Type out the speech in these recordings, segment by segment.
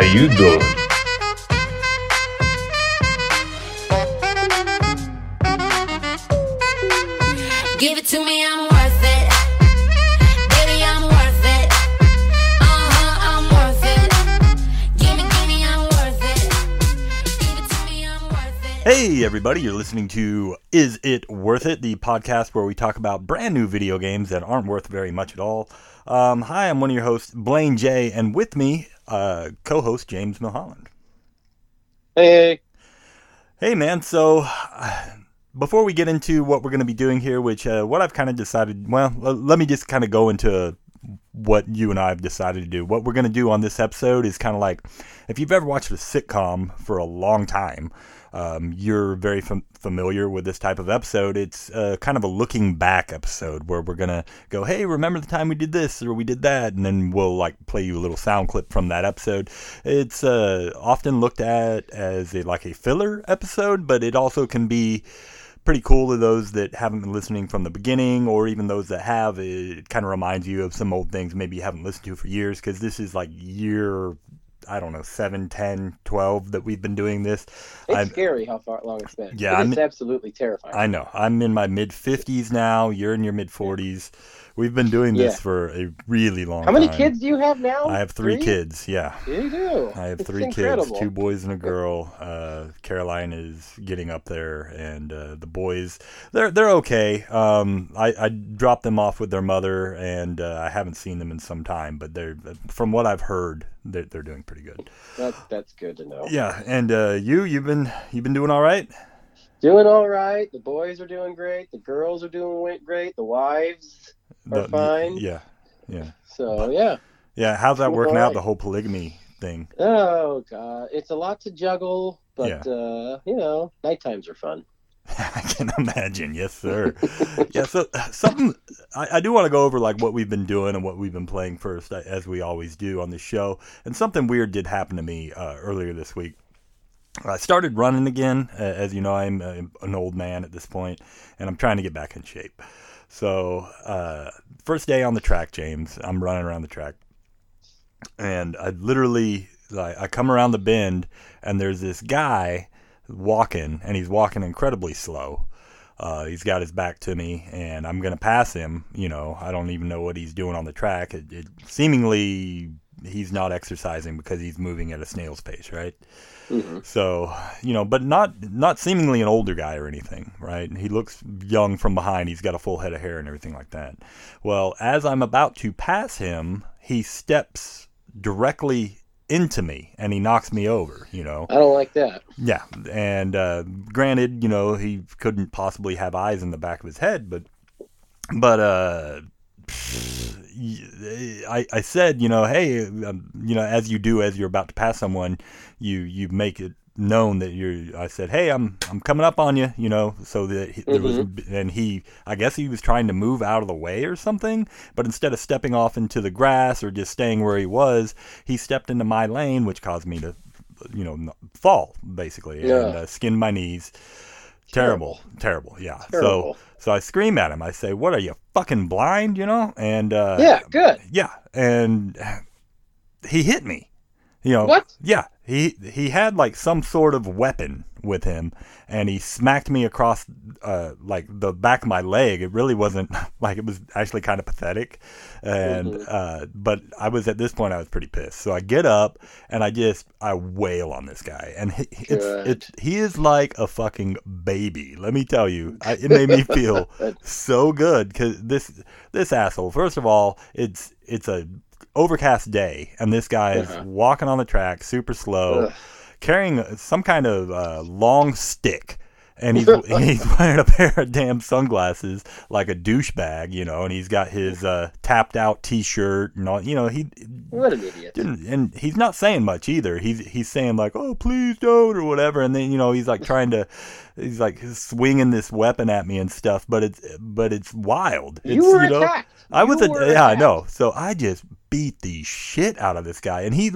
How you doing? Give it to me, I'm worth it. Baby, I'm worth it. I'm worth it. Give me, I'm worth it. Give it to me, I'm worth it. Hey everybody, you're listening to Is It Worth It? The podcast where we talk about brand new video games that aren't worth very much at all. Hi, I'm one of your hosts, Blaine J, and with me, co-host James Milholland. Hey. Hey man, so... Before we get into what we're going to be doing here, which what I've kind of decided, well, let me just kind of go into what you and I have decided to do. What we're going to do on this episode is kind of like, if you've ever watched a sitcom for a long time, you're very familiar with this type of episode. It's kind of a looking back episode where we're going to go, hey, remember the time we did this or we did that? And then we'll like play you a little sound clip from that episode. It's often looked at as a filler episode, but it also can be pretty cool to those that haven't been listening from the beginning, or even those that have. It kind of reminds you of some old things maybe you haven't listened to for years, because this is like year, I don't know, 7, 10, 12 that we've been doing this. It's scary how far long it's been. Yeah, it's absolutely terrifying. I know. I'm in my mid-50s now. You're in your mid-40s. We've been doing this for a really long time. How many kids do you have now? I have three kids, yeah. You do? I have three kids, two boys and a girl. Caroline is getting up there, and the boys, they're okay. I dropped them off with their mother, and I haven't seen them in some time, but they're, from what I've heard, they're doing pretty good. That's good to know. Yeah, and you've been doing all right? Doing all right. The boys are doing great. The girls are doing great. The wives are fine. Yeah. So, how's that working out, the whole polygamy thing? Oh, God. It's a lot to juggle, but, night times are fun. I can imagine. Yes, sir. Yeah, so something I do want to go over, like what we've been doing and what we've been playing first, as we always do on the show. And something weird did happen to me earlier this week. I started running again. As you know, I'm an old man at this point, and I'm trying to get back in shape. So, first day on the track, James, I'm running around the track, and I literally, I come around the bend, and there's this guy walking, and he's walking incredibly slow. He's got his back to me, and I'm going to pass him. You know, I don't even know what he's doing on the track. It seemingly... he's not exercising because he's moving at a snail's pace, right? Mm-hmm. So, but not seemingly an older guy or anything, right? He looks young from behind. He's got a full head of hair and everything like that. Well, as I'm about to pass him, he steps directly into me and he knocks me over, I don't like that. Yeah. And granted, he couldn't possibly have eyes in the back of his head, but I said, hey, as you do, as you're about to pass someone, you make it known that I said, hey, I'm coming up on you, so that there was, and I guess he was trying to move out of the way or something, but instead of stepping off into the grass or just staying where he was, he stepped into my lane, which caused me to, fall basically, and skin my knees. Terrible. Yeah. Terrible. So I scream at him. I say, "What are you fucking blind?" And yeah, good. Yeah, and he hit me. What? Yeah, he had like some sort of weapon with him, and he smacked me across the back of my leg. It really wasn't it was actually kind of pathetic, and but I was at this point I was pretty pissed. So I get up and I wail on this guy, and he is like a fucking baby. Let me tell you, it made me feel so good because this asshole. First of all, it's a overcast day, and this guy is walking on the track super slow. Ugh. Carrying some kind of long stick, and he's wearing a pair of damn sunglasses like a douchebag, and he's got his tapped out T-shirt and all, what an idiot. And he's not saying much either. He's saying like, oh, please don't or whatever, and then he's like he's like swinging this weapon at me and stuff, but it's wild. You were attacked. I was attacked. I know. So I just beat the shit out of this guy. And he's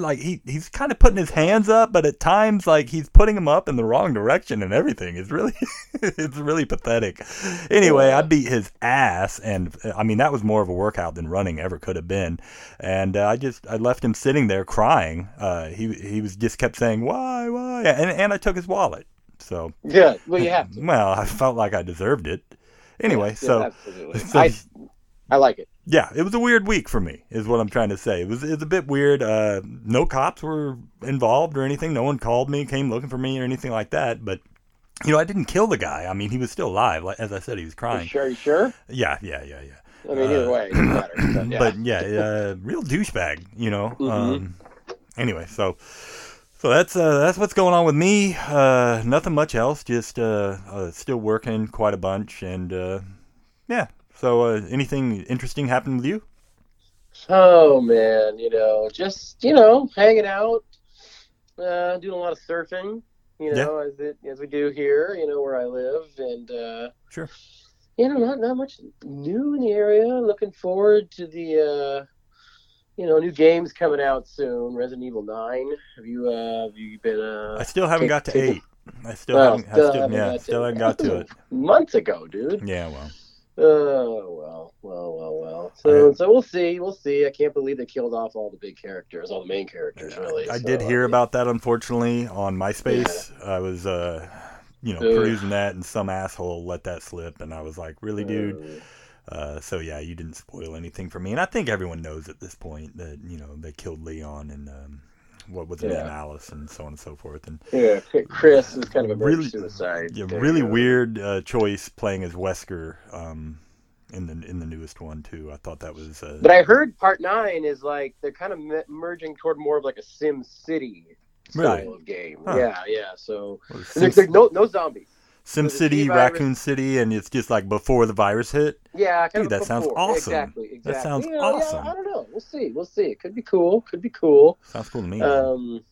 kind of putting his hands up, but at times, like, he's putting them up in the wrong direction and everything. It's really it's really pathetic. Anyway, I beat his ass, and I mean, that was more of a workout than running ever could have been. And I left him sitting there crying. He was just kept saying, why? And I took his wallet. So yeah, well, you have to. Well, I felt like I deserved it. Anyway, yeah, so absolutely. I like it. Yeah, it was a weird week for me, is what I'm trying to say. It was a bit weird. No cops were involved or anything. No one called me, came looking for me or anything like that. But, you know, I didn't kill the guy. I mean, he was still alive. As I said, he was crying. You sure? Yeah. I mean, either way, it doesn't matter. But real douchebag, you know. Mm-hmm. Anyway, so that's what's going on with me. Nothing much else. Just still working quite a bunch. And, yeah. So, anything interesting happened with you? Oh, man, just hanging out, doing a lot of surfing, as we do here, where I live, and, sure. Not much new in the area. Looking forward to the, new games coming out soon, Resident Evil 9. Have you been, I still haven't got to 8. I still haven't got to it. Months ago, dude. Yeah, well. Oh well. So we'll see. I can't believe they killed off all the main characters, really. I did hear about that, unfortunately, on MySpace. Yeah. I was, perusing that, and some asshole let that slip, and I was like, really, dude? You didn't spoil anything for me. And I think everyone knows at this point that, they killed Leon and... what was it, yeah. Alice, and so on and so forth. And yeah, Chris is kind of a really suicide. Yeah, really weird choice playing as Wesker in the newest one too. I thought that was. But I heard Part 9 is like they're kind of merging toward more of like a Sim City style of game. Huh. Yeah. So there's no zombies. Sim City, Raccoon City, and it's just like before the virus hit. Yeah, kind of that sounds awesome. Exactly. That sounds awesome. Yeah, I don't know. We'll see. It could be cool. Sounds cool to me. I don't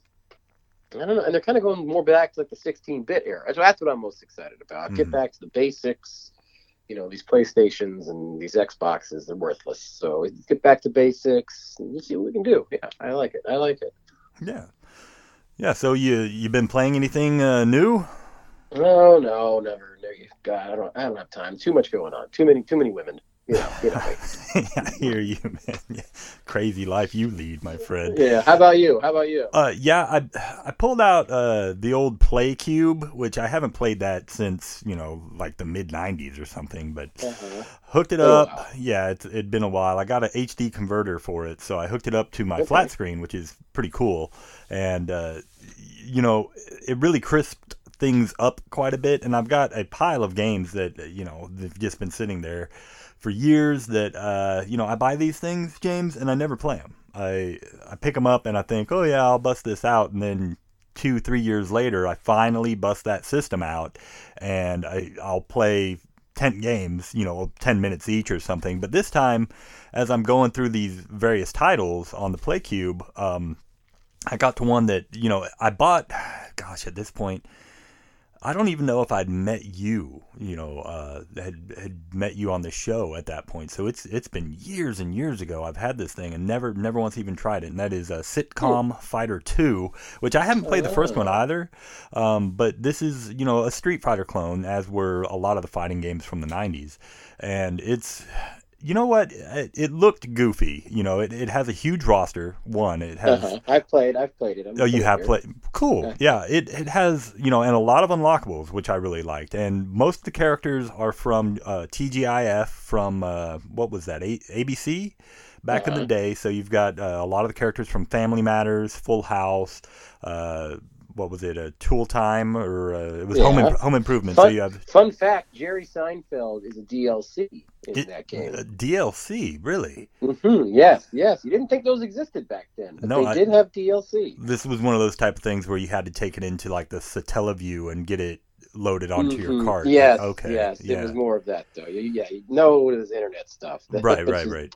know. And they're kind of going more back to like the 16-bit era. So that's what I'm most excited about. Get back to the basics. These PlayStations and these Xboxes, they're worthless. So get back to basics and we'll see what we can do. Yeah, I like it. Yeah. Yeah, so you've been playing anything new? No, never. God, I don't have time. Too much going on. Too many women. I hear you, man. Yeah. Crazy life you lead, my friend. Yeah. How about you? I pulled out the old PlayCube, which I haven't played that since like the mid '90s or something. But hooked it up. Wow. Yeah, it'd been a while. I got an HD converter for it, so I hooked it up to my flat screen, which is pretty cool. And it really crisped things up quite a bit, and I've got a pile of games that they've just been sitting there for years that I buy these things, James, and I never play them. I pick them up and I think, oh yeah, I'll bust this out, and then 2-3 years later I finally bust that system out and I'll play 10 games, 10 minutes each or something. But this time, as I'm going through these various titles on the PlayCube, I got to one that I bought, gosh, at this point I don't even know if I'd met you, had met you on the show at that point. So it's been years and years ago I've had this thing and never once even tried it. And that is Sitcom Fighter 2, which I haven't played the first one either. But this is, a Street Fighter clone, as were a lot of the fighting games from the 90s. And it's... You know what? It looked goofy. It has a huge roster. One, it has. I've played it. Oh, you have played. Cool. Yeah. It has. And a lot of unlockables, which I really liked. And most of the characters are from TGIF, from what was that? ABC. Back in the day. So you've got a lot of the characters from Family Matters, Full House. What was it? A Tool Time, or it was Home Improvement. Fun, so you have. Fun fact: Jerry Seinfeld is a DLC in that game. DLC, really? Mm-hmm. Yes. You didn't think those existed back then. But no, they did have DLC. This was one of those type of things where you had to take it into like the Satellaview and get it loaded onto your cart. Yes. Okay. Yes. Yeah. It was more of that though. Yeah. No, it was internet stuff. Right.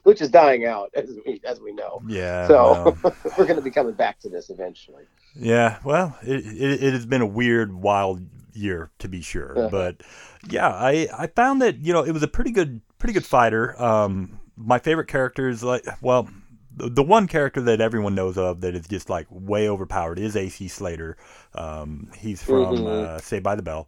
Which is dying out, as we know. Yeah. So we're going to be coming back to this eventually. Yeah, well, it has been a weird, wild year, to be sure. But yeah, I found that it was a pretty good fighter. My favorite characters, like, well, the one character that everyone knows of that is just like way overpowered is A.C. Slater. He's from Saved by the Bell.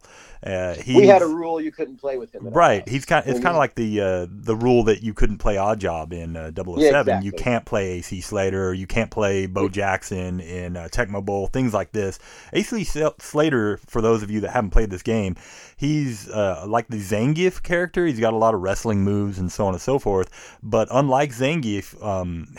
We had a rule you couldn't play with him. Right. It's kind of like the rule that you couldn't play Oddjob in 007. Yeah, exactly. You can't play A.C. Slater. You can't play Bo Jackson in Tecmo Bowl, things like this. A.C. Slater, for those of you that haven't played this game, he's like the Zangief character. He's got a lot of wrestling moves and so on and so forth. But unlike Zangief,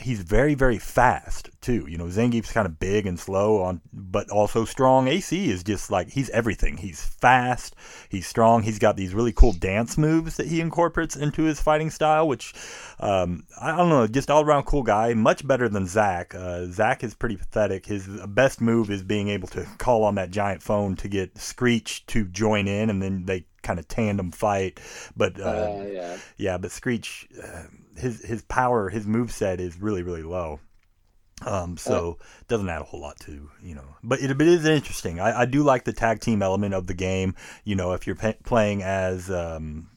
he's very, very fast, too. You know, Zangief's kind of big and slow, but also strong. AC is just like, he's everything. He's fast. He's strong. He's got these really cool dance moves that he incorporates into his fighting style, which, I don't know, just all-around cool guy. Much better than Zach. Zach is pretty pathetic. His best move is being able to call on that giant phone to get Screech to join in, and then they kind of tandem fight. But but Screech, his power, his moveset is really, really low. So it doesn't add a whole lot to, you know, but it is interesting. I do like the tag team element of the game. You know, if you're playing as, Urkel,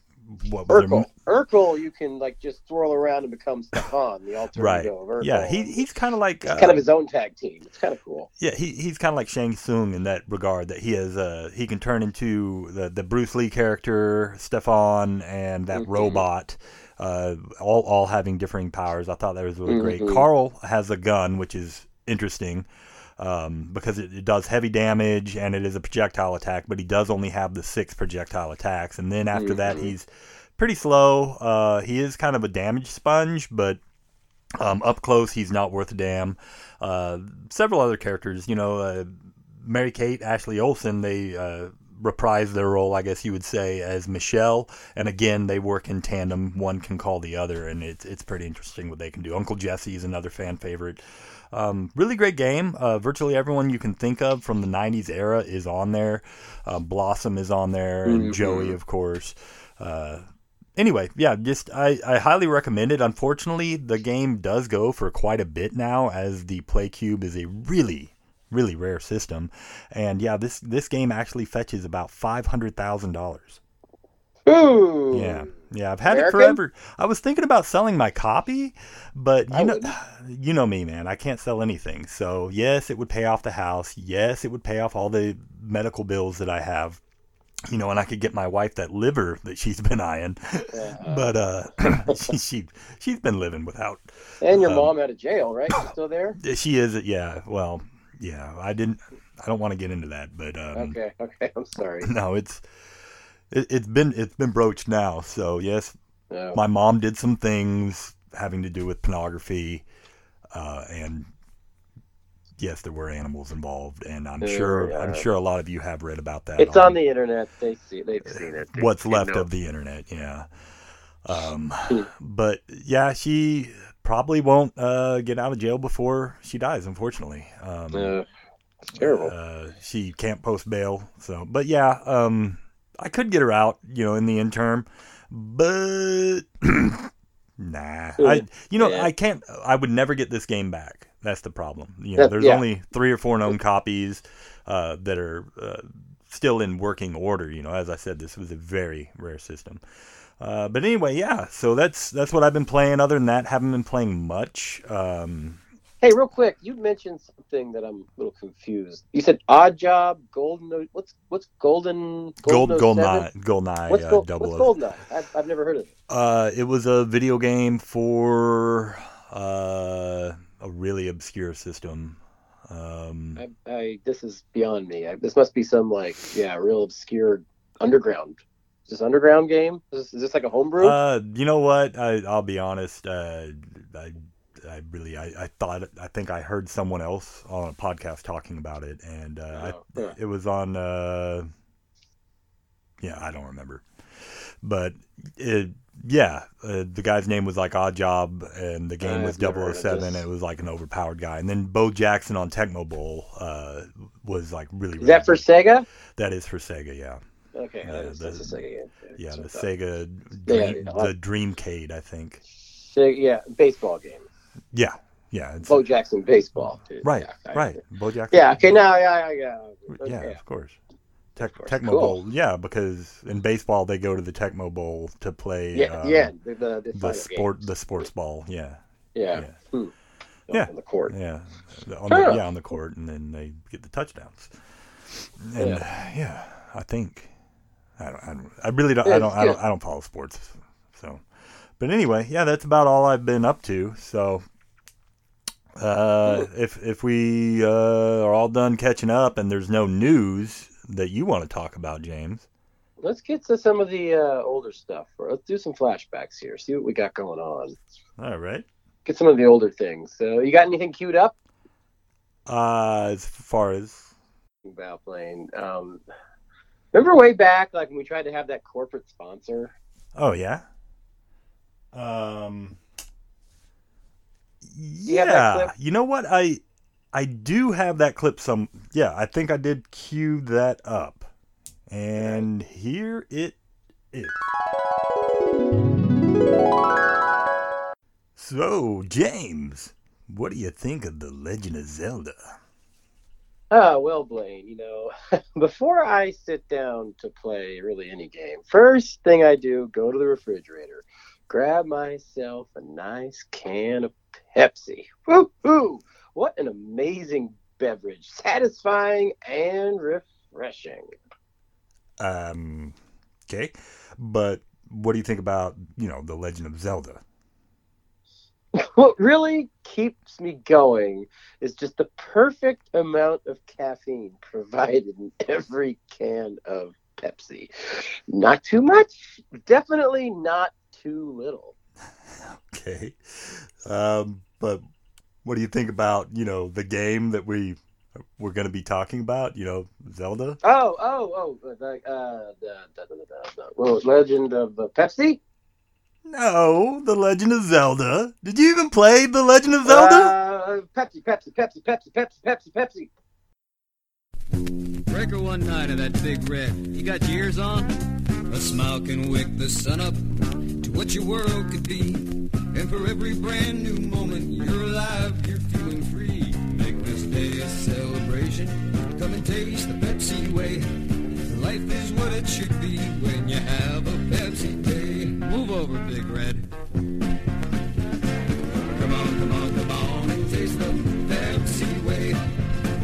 you can like just twirl around and become Stefan, the alter ego of Urkel. Yeah, he's kind of like kind of his own tag team. It's kind of cool. Yeah, he's kind of like Shang Tsung in that regard, that he has he can turn into the Bruce Lee character, Stefan, and that robot. All having differing powers. I thought that was really great. Carl has a gun, which is interesting because it does heavy damage and it is a projectile attack, but he does only have the 6 projectile attacks. And then after that, he's pretty slow. He is kind of a damage sponge, but up close, he's not worth a damn. Several other characters, you know, Mary-Kate, Ashley Olsen, they... reprise their role, I guess you would say, as Michelle, and again they work in tandem. One can call the other, and it's pretty interesting what they can do. Uncle Jesse is another fan favorite. Really great game. Virtually everyone you can think of from the 90s era is on there. Blossom is on there, and Joey, of course. Anyway, yeah, just I highly recommend it. Unfortunately, the game does go for quite a bit now, as the PlayCube is a really rare system, and yeah, this game actually fetches about $500,000. Ooh. Yeah, I've had American? It forever. I was thinking about selling my copy, but you know me, man. I can't sell anything. So yes, it would pay off the house. Yes, it would pay off all the medical bills that I have. You know, and I could get my wife that liver that she's been eyeing, but she's been living without. And your mom out of jail, right? She's still there? She is. Yeah. Well. Yeah, I don't want to get into that, but okay, I'm sorry. No, it's been broached now. So yes, my mom did some things having to do with pornography, and yes, there were animals involved, and I'm sure a lot of you have read about that. It's on the internet. They've seen it. What's left of the internet? Yeah. But yeah, she probably won't get out of jail before she dies, unfortunately. It's terrible. She can't post bail. So, but yeah, I could get her out, you know, in the interim, but nah. I would never get this game back. That's the problem. You know, there's only 3 or 4 known copies that are still in working order. You know, as I said, this was a very rare system. But anyway, yeah, so that's what I've been playing. Other than that, haven't been playing much. Hey, real quick, you mentioned something that I'm a little confused. You said Oddjob, Golden... What's Golden... Goldeneye. What's Goldeneye? I've never heard of it. It was a video game for a really obscure system. This is beyond me. This must be some, real obscure underground... Is this underground game? Is this like a homebrew? You know what? I'll be honest. I think I heard someone else on a podcast talking about it, and it was on. I don't remember, but the guy's name was like Oddjob, and the game was 007. It was like an overpowered guy, and then Bo Jackson on Tecmo Bowl was like really. Is that for Sega? That is for Sega. Yeah. Okay, that's a Sega game. Yeah, the Sega, the Dreamcade, I think. Baseball game. Yeah. Bo Jackson baseball. Dude. Right. Bo Jackson. Yeah. Okay. Now, yeah. Yeah, of course. Tecmo Bowl. Yeah, because in baseball they go to the Tecmo Bowl to play. The sports ball. Yeah. Yeah. on the court. Yeah. On the court, and then they get the touchdowns. And I think I don't follow sports. So, but anyway, that's about all I've been up to. So, if we are all done catching up and there's no news that you want to talk about, James, let's get to some of the older stuff. Let's do some flashbacks here. See what we got going on. All right. Get some of the older things. So, you got anything queued up? As far as about Blaine, remember way back, like when we tried to have that corporate sponsor? Oh yeah. You have that clip? You know what? I do have that clip. I think I did cue that up, and here it is. So, James, what do you think of The Legend of Zelda? Well, Blaine, before I sit down to play really any game, first thing I do, go to the refrigerator, grab myself a nice can of Pepsi. Woo-hoo! What an amazing beverage. Satisfying and refreshing. Okay. But what do you think about, The Legend of Zelda? What really keeps me going is just the perfect amount of caffeine provided in every can of Pepsi. Not too much, definitely not too little. Okay. But what do you think about, the game that we're going to be talking about, Zelda? The Legend of Pepsi? No, The Legend of Zelda. Did you even play The Legend of Zelda? Pepsi. Breaker one night of that big red. You got your ears on? A smile can wick the sun up to what your world could be. And for every brand new moment you're alive, you're feeling free. Make this day a celebration. Come and taste the Pepsi way. Life is what it should be when you have a Pepsi day. Move over, Big Red. Come on, and taste the Pepsi way.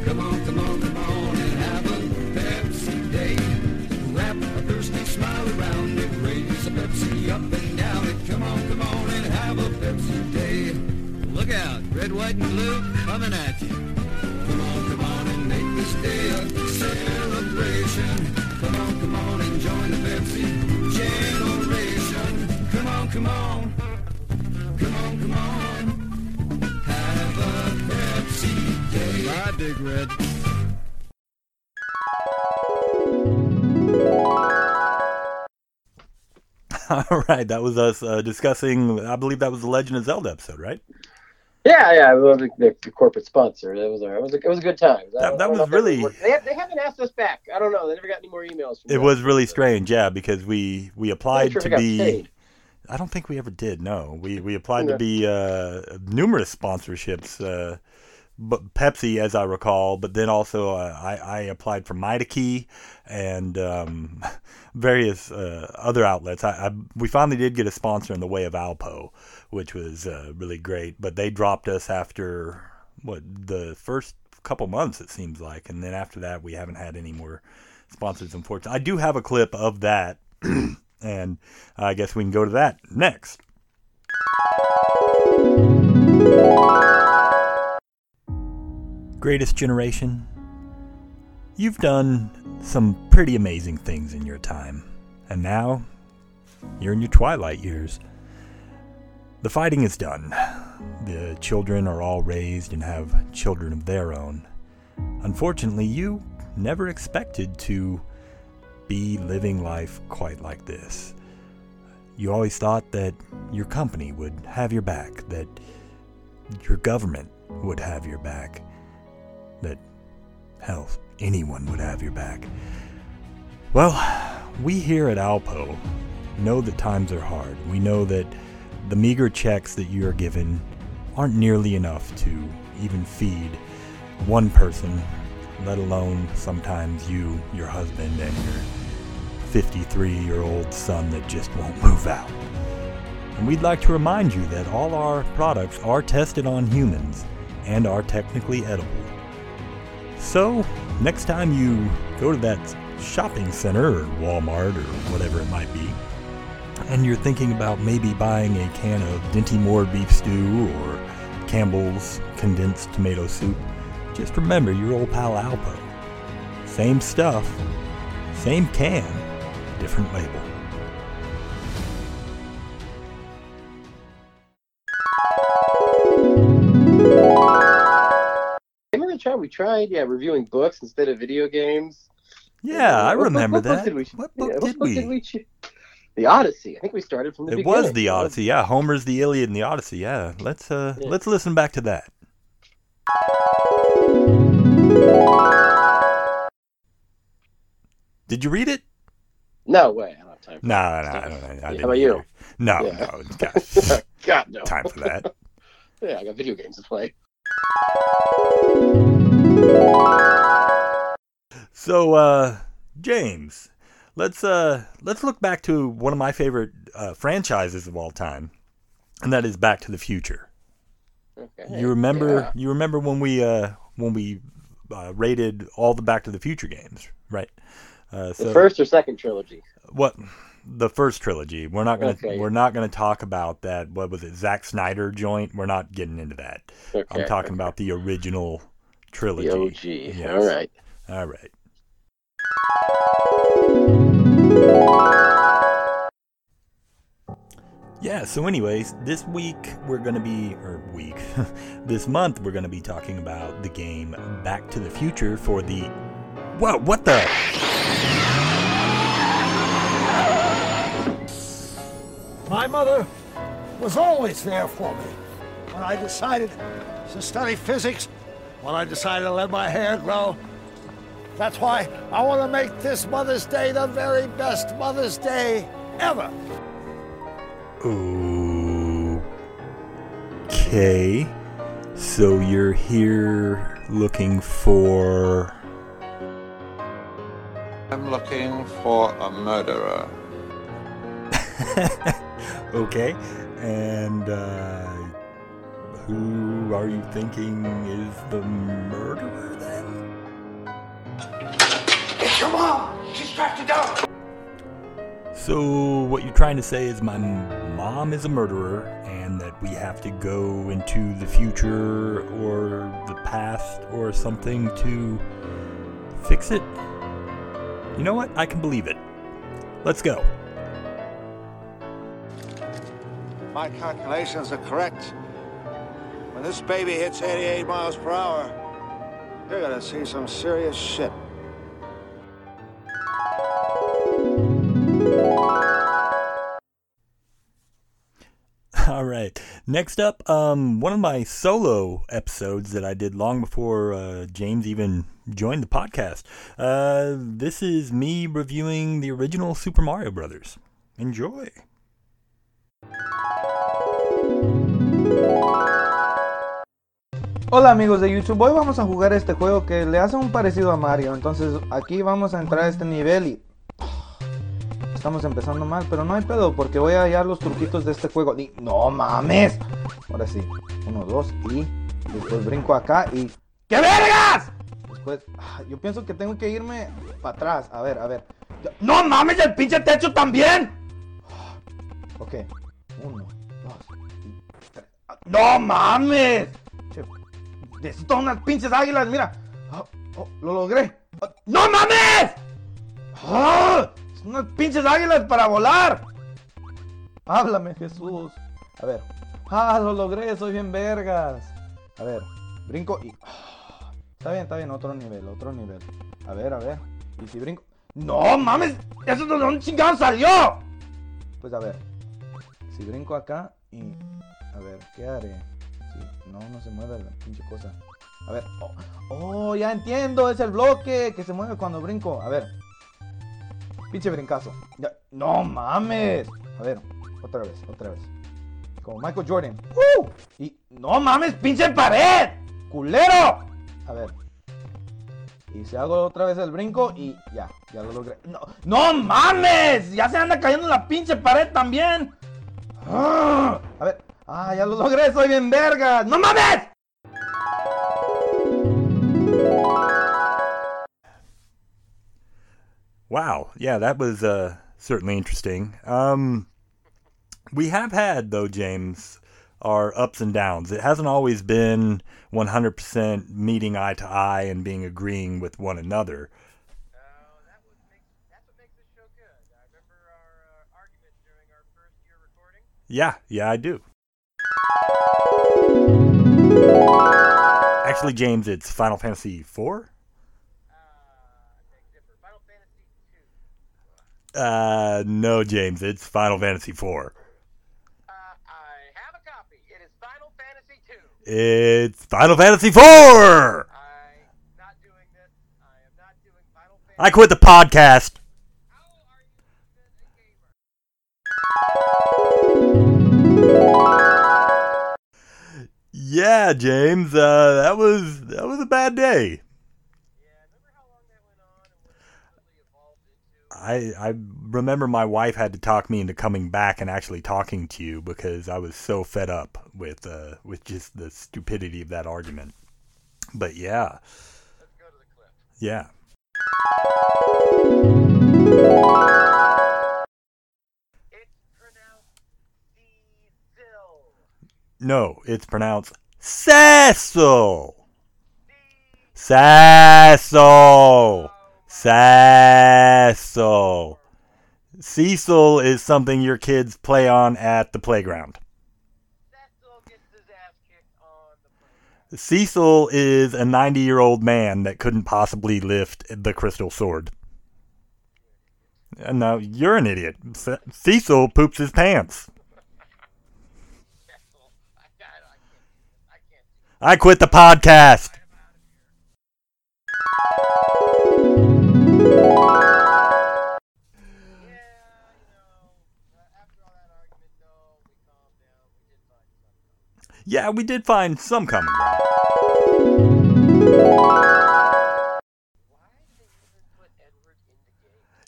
Come on, and have a Pepsi day. Wrap a thirsty smile around it, raise a Pepsi up and down it. Come on, and have a Pepsi day. Look out, red, white, and blue, coming at you. Come on, and make this day a celebration. Come on, and join the Pepsi channel. Come on, have a Pepsi day. Bye, Big Red. All right, that was us discussing, I believe that was the Legend of Zelda episode, right? Yeah, it was the corporate sponsor. It was a good time. That was really. They haven't asked us back. I don't know. They never got any more emails. From it was really strange, because we applied to be. Paid. I don't think we ever did. No, we applied to be numerous sponsorships, but Pepsi, as I recall. But then also I applied for Miteki and various other outlets. We finally did get a sponsor in the way of Alpo, which was really great. But they dropped us after the first couple months, it seems like, and then after that we haven't had any more sponsors. Unfortunately, I do have a clip of that. And I guess we can go to that next. Greatest Generation, you've done some pretty amazing things in your time, and now you're in your twilight years. The fighting is done. The children are all raised and have children of their own. Unfortunately, you never expected to be living life quite like this. You always thought that your company would have your back, that your government would have your back, that, hell, anyone would have your back. Well, we here at Alpo know that times are hard. We know that the meager checks that you are given aren't nearly enough to even feed one person, let alone sometimes you, your husband, and your 53-year-old son that just won't move out. And we'd like to remind you that all our products are tested on humans and are technically edible. So, next time you go to that shopping center or Walmart or whatever it might be, and you're thinking about maybe buying a can of Dinty Moore beef stew or Campbell's condensed tomato soup, just remember your old pal Alpo. Same stuff, same can, different label. We tried reviewing books instead of video games. Yeah, I remember that. What book did we choose? The Odyssey. I think we started from the beginning. It was the Odyssey, yeah. Homer's The Iliad and the Odyssey, yeah. Let's listen back to that. Did you read it? No way. I don't have time for that. I didn't. How about you? No. God, no. Time for that. Yeah, I got video games to play. So, James, let's look back to one of my favorite franchises of all time, and that is Back to the Future. Okay. You remember when we rated all the Back to the Future games, right? The first or second trilogy? What? The first trilogy. We're not gonna talk about that. What was it? Zack Snyder joint. We're not getting into that. Okay, I'm talking about the original trilogy. The OG. Yes. All right. Yeah. So, anyways, this month we're gonna be talking about the game Back to the Future for the. Whoa! What the? My mother was always there for me. When I decided to study physics, when I decided to let my hair grow, that's why I want to make this Mother's Day the very best Mother's Day ever. Okay. So you're here looking for... I'm looking for a murderer. Okay, and who are you thinking is the murderer then? It's your mom! She's trapped to death! So what you're trying to say is my mom is a murderer and that we have to go into the future or the past or something to fix it? You know what? I can believe it. Let's go. My calculations are correct. When this baby hits 88 miles per hour, you're gonna see some serious shit. All right. Next up, one of my solo episodes that I did long before James even joined the podcast. This is me reviewing the original Super Mario Brothers. Enjoy. Hola amigos de YouTube, hoy vamos a jugar este juego que le hace un parecido a Mario. Entonces aquí vamos a entrar a este nivel y... Estamos empezando mal, pero no hay pedo porque voy a hallar los truquitos de este juego. Y... ¡No mames! Ahora sí, 1, 2 y... Después brinco acá y... ¡Qué vergas! Después... Yo pienso que tengo que irme para atrás, a ver. ¡No mames, el pinche techo también! Ok, 1, 2 y 3... ¡No mames! Necesito unas pinches águilas, mira. Lo logré. ¡No mames! Son unas pinches águilas para volar. Háblame, Jesús. A ver. Lo logré, soy bien vergas. A ver, brinco y... Está bien, otro nivel. A ver. Y si brinco... ¡No mames! ¡Eso de un chingado salió! Pues a ver. Si brinco acá y... A ver, ¿qué haré? No se mueve la pinche cosa. A ver. Oh, ya entiendo. Es el bloque que se mueve cuando brinco. A ver. Pinche brincazo. Ya. ¡No mames! A ver. Otra vez. Como Michael Jordan. ¡Woo! Y... ¡No mames, pinche pared! ¡Culero! A ver. Y si hago otra vez el brinco y... Ya lo logré. ¡No mames! Ya se anda cayendo la pinche pared también. ¡Ah! A ver. ¡Ah, ya lo logré! ¡Soy bien vergas! ¡No mames! Wow. Yeah, that was certainly interesting. We have had, though, James, our ups and downs. It hasn't always been 100% meeting eye to eye and being agreeing with one another. That's what makes this show good. I remember our argument during our first year recording. Yeah, I do. Actually, James, it's Final Fantasy IV? Final Fantasy II. No, James, it's Final Fantasy IV. I have a copy. It is Final Fantasy II. It's Final Fantasy IV! I'm not doing this. I am not doing Final Fantasy. I quit the podcast. How are you a gamer? Yeah, James, that was a bad day. Yeah, remember how long that went on and what it really evolved into? I remember my wife had to talk me into coming back and actually talking to you because I was so fed up with just the stupidity of that argument. But yeah. Let's go to the clip. Yeah. No, it's pronounced Cecil. Cecil. Cecil. Cecil is something your kids play on at the playground. Cecil gets his ass kicked on the playground. Cecil is a 90-year-old man that couldn't possibly lift the crystal sword. No, you're an idiot. Cecil poops his pants. I quit the podcast. Yeah, we did find some common ground.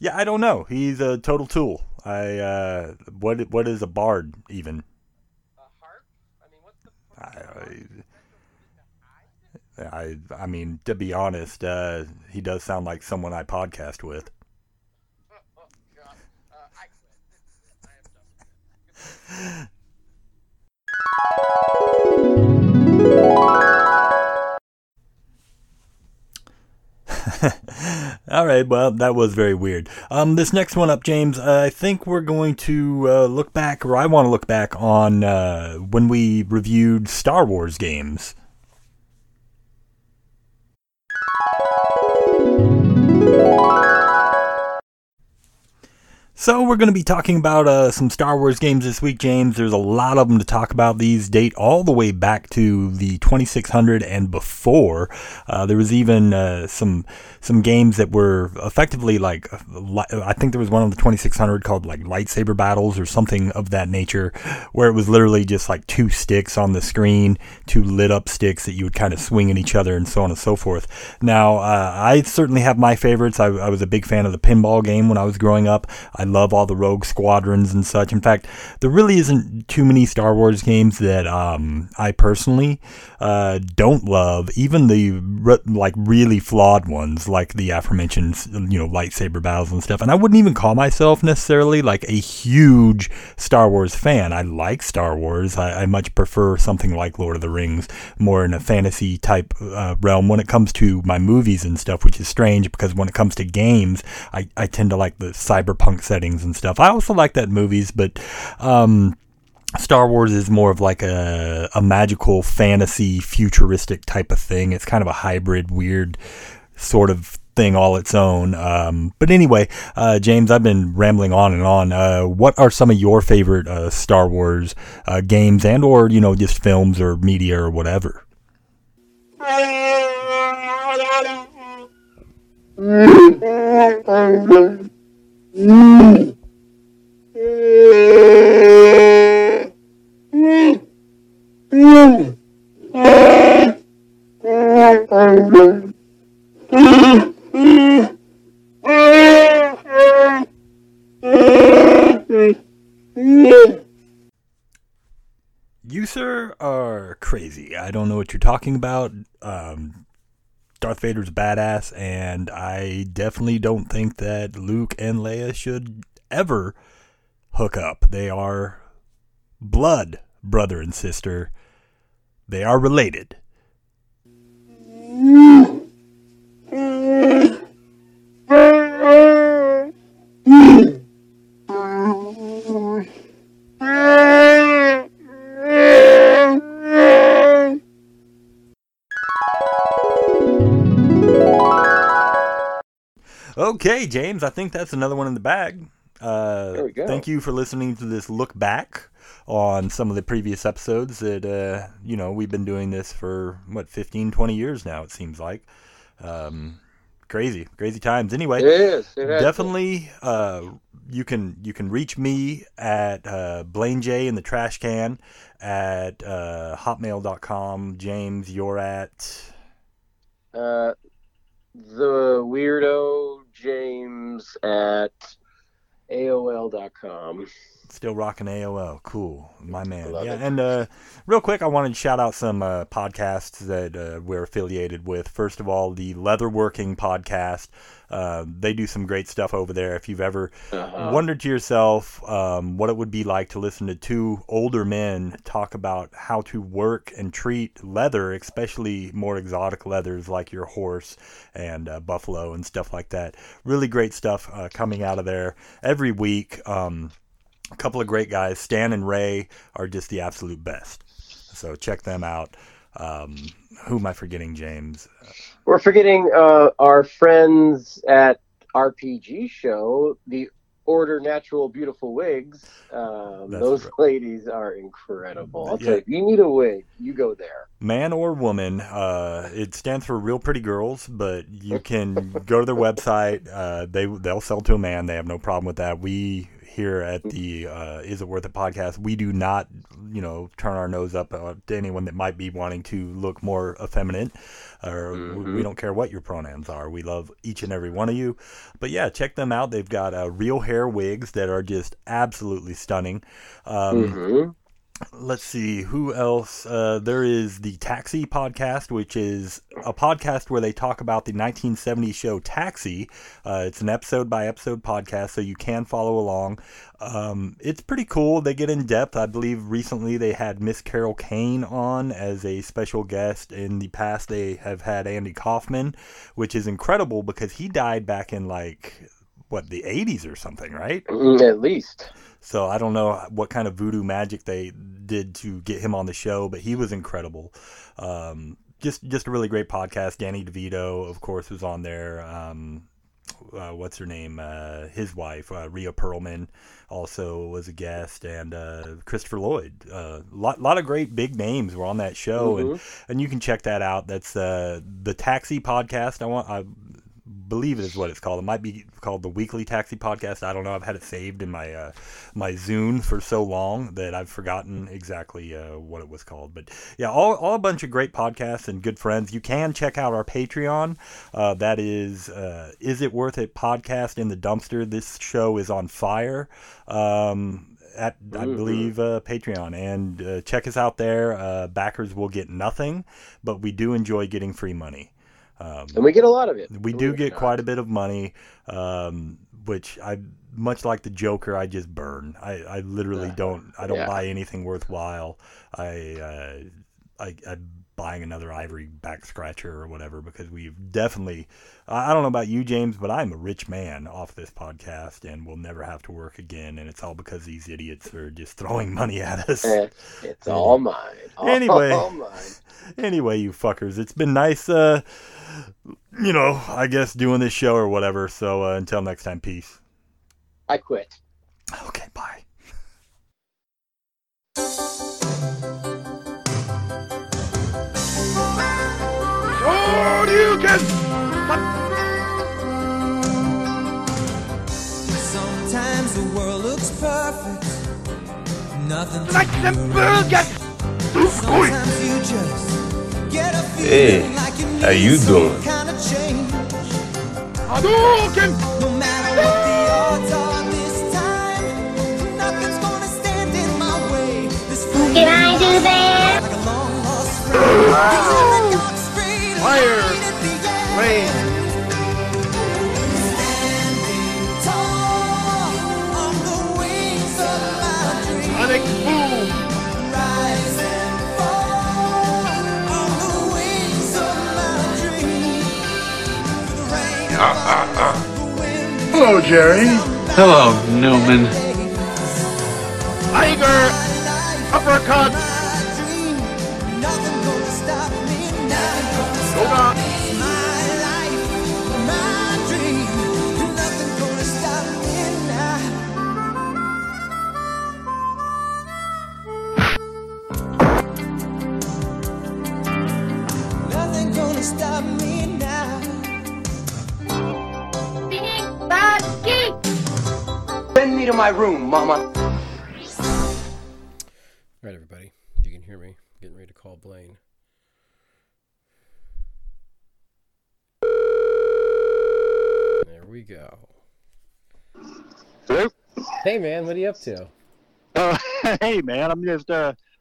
Yeah, I don't know. He's a total tool. What is a bard even? A harp? I mean, what's the I mean, to be honest, he does sound like someone I podcast with. Oh, God. I quit. I am done. All right, well, that was very weird. This next one up, James, I think we're going to look back, or I want to look back on when we reviewed Star Wars games. So we're going to be talking about some Star Wars games this week, James. There's a lot of them to talk about. These date all the way back to the 2600 and before. There was even some games that were effectively like, I think there was one on the 2600 called like Lightsaber Battles or something of that nature, where it was literally just like two sticks on the screen, two lit up sticks that you would kind of swing at each other and so on and so forth. Now, I certainly have my favorites. I was a big fan of the pinball game when I was growing up. I love all the Rogue Squadrons and such. In fact, there really isn't too many Star Wars games that I personally don't love. Even the really flawed ones, like the aforementioned, lightsaber battles and stuff. And I wouldn't even call myself necessarily like a huge Star Wars fan. I like Star Wars. I much prefer something like Lord of the Rings, more in a fantasy type realm. When it comes to my movies and stuff, which is strange because when it comes to games, I tend to like the cyberpunk setting and stuff. I also like that in movies, but Star Wars is more of like a magical fantasy futuristic type of thing. It's kind of a hybrid, weird sort of thing all its own. But anyway, James, I've been rambling on and on. What are some of your favorite Star Wars games and or, just films or media or whatever? sir, are crazy. I don't know what you're talking about. Darth Vader's badass, and I definitely don't think that Luke and Leia should ever hook up. They are blood brother and sister. They are related. Okay, James, I think that's another one in the bag. There we go. Thank you for listening to this look back on some of the previous episodes that, you know, we've been doing this for, 15, 20 years now, it seems like. Crazy times. Anyway, it definitely you can reach me at Blaine J in the trash can at hotmail.com. James, you're at... the weirdo James at AOL.com. Still rocking AOL. Cool. My man. Yeah. It. And real quick, I wanted to shout out some podcasts that we're affiliated with. First of all, the Leatherworking podcast. They do some great stuff over there. If you've ever wondered to yourself what it would be like to listen to two older men talk about how to work and treat leather, especially more exotic leathers like your horse and buffalo and stuff like that. Really great stuff coming out of there every week. A couple of great guys. Stan and Ray are just the absolute best. So check them out. Who am I forgetting, James? We're forgetting our friends at RPG show, the Order Natural Beautiful Wigs. Those ladies are incredible. I'll tell you, if you need a wig, you go there. Man or woman, it stands for Real Pretty Girls, but you can go to their website. They'll sell to a man. They have no problem with that. We... here at the Is It Worth It podcast, we do not, turn our nose up to anyone that might be wanting to look more effeminate, or we don't care what your pronouns are. We love each and every one of you. But yeah, check them out. They've got real hair wigs that are just absolutely stunning. Let's see who else. There is the Taxi podcast, which is a podcast where they talk about the 1970 show Taxi. It's an episode by episode podcast, so you can follow along. It's pretty cool. They get in depth. I believe recently they had Miss Carol Kane on as a special guest. In the past, they have had Andy Kaufman, which is incredible because he died back in the 80s or something, right? At least. So I don't know what kind of voodoo magic they did to get him on the show, but he was incredible. Just a really great podcast. Danny DeVito, of course, was on there. What's her name? His wife, Rhea Perlman, also was a guest, and Christopher Lloyd. A lot of great big names were on that show, and you can check that out. That's the Taxi podcast. I believe it is what it's called. It might be called the Weekly Taxi podcast. I don't know. I've had it saved in my my Zune for so long that I've forgotten exactly what it was called. But yeah, all a bunch of great podcasts and good friends. You can check out our Patreon. That is It Worth It podcast in the dumpster. This show is on fire. At I believe Patreon, and check us out there. Backers will get nothing, but we do enjoy getting free money. And we get a lot of it. We do get quite a bit of money, which much like the Joker, I just burn. I literally don't buy anything worthwhile. I'm buying another ivory back scratcher or whatever, because we've definitely, I don't know about you, James, but I'm a rich man off this podcast and will never have to work again. And it's all because these idiots are just throwing money at us. It's all mine. Anyway, you fuckers, it's been nice, I guess doing this show or whatever. So until next time, peace. I quit. Okay, bye. You can. Sometimes the world looks perfect. Nothing like the burger. Sometimes you just get a feeling like you need some kind of change. No matter what the odds are this time, nothing's gonna stand in my way. This can I do that? Hello, Jerry. Hello, Newman. Tiger! Uppercut! Hold on. Stop me now. Send me to my room, Mama. Alright, everybody. If you can hear me, I'm getting ready to call Blaine. There we go. Hello? Hey, man. What are you up to? Hey, man. I'm just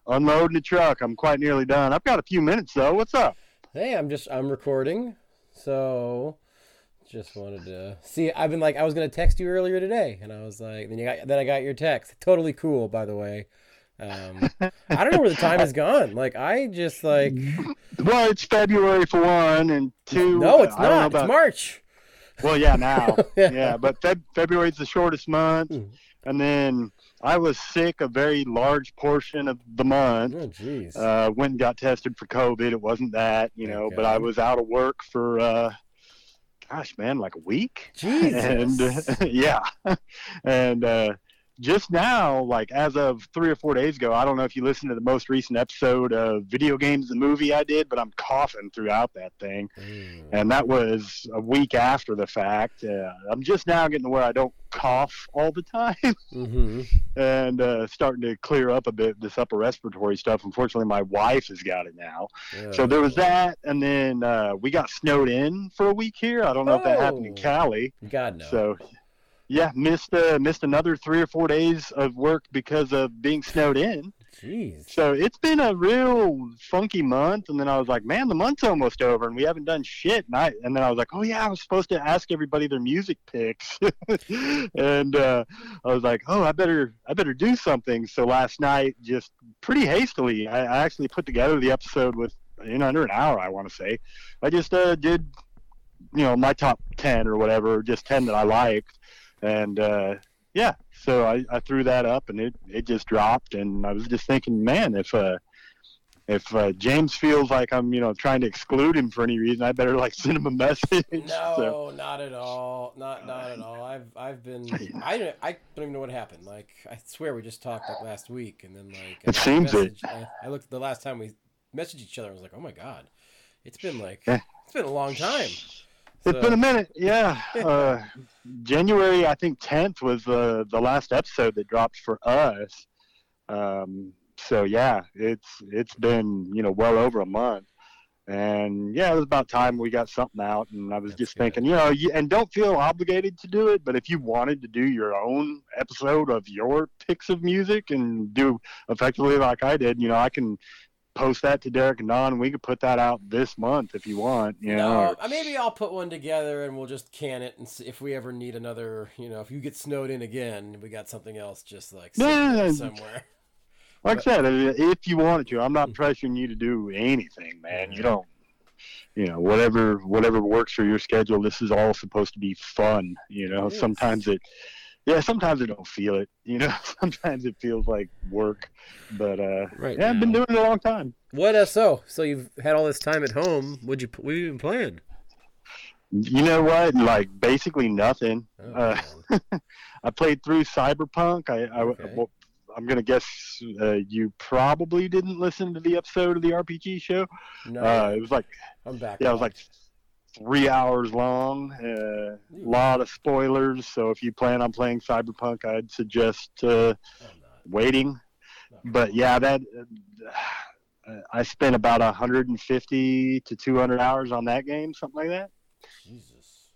unloading the truck. I'm quite nearly done. I've got a few minutes, though. What's up? Hey, I'm recording, so just wanted to see. I was gonna text you earlier today, and I was like, I got your text. Totally cool, by the way. I don't know where the time has gone. Well, it's February for one, and two. No, it's not. It's March. Well, yeah, now, yeah, but February's the shortest month, and then. I was sick a very large portion of the month. Oh, jeez. Went and got tested for COVID. It wasn't that, okay. But I was out of work for, a week. Jesus. And yeah. And just now, as of 3 or 4 days ago, I don't know if you listened to the most recent episode of Video Games, the Movie I did, but I'm coughing throughout that thing. Mm. And that was a week after the fact. I'm just now getting to where I don't cough all the time. Mm-hmm. And starting to clear up a bit, this upper respiratory stuff. Unfortunately, my wife has got it now. Yeah. So there was that. And then we got snowed in for a week here. I don't know if that happened in Cali. God, no. So... yeah, missed another 3 or 4 days of work because of being snowed in. Jeez. So it's been a real funky month, and then I was like, man, the month's almost over, and we haven't done shit. And then I was like, oh, yeah, I was supposed to ask everybody their music picks. And I was like, oh, I better do something. So last night, just pretty hastily, I actually put together the episode in under an hour, I want to say. I just did, my top 10 or whatever, just 10 that I liked. And, so I threw that up and it just dropped. And I was just thinking, man, if James feels like I'm, trying to exclude him for any reason, I better send him a message. No, so. Not at all. Not at all. I've been, yeah. I don't even know what happened. I swear we just talked last week. And then it seems message, it. I looked at the last time we messaged each other. I was like, oh my God, it's been a long time. So. It's been a minute, yeah. January, I think 10th was the last episode that dropped for us. So yeah, it's been well over a month, and yeah, it was about time we got something out. And I was That's just good. Thinking, and don't feel obligated to do it, but if you wanted to do your own episode of your picks of music and do effectively like I did, I can. Post that to Derek and Don. We could put that out this month if you want. Maybe I'll put one together and we'll just can it. And see if we ever need another, if you get snowed in again, we got something else just somewhere. I said, if you wanted to, I'm not pressuring you to do anything, man. You don't, whatever works for your schedule. This is all supposed to be fun. Yes. Sometimes I don't feel it, sometimes it feels like work, but I've been doing it a long time. What so you've had all this time at home, what have you been playing? You know what, basically nothing. Oh, I played through Cyberpunk. I'm going to guess you probably didn't listen to the episode of the RPG show. No. It was I'm back. Yeah, it was 3 hours long, lot of spoilers. So if you plan on playing Cyberpunk, I'd suggest waiting. But yeah, that I spent about 150 to 200 hours on that game, something like that. Jesus.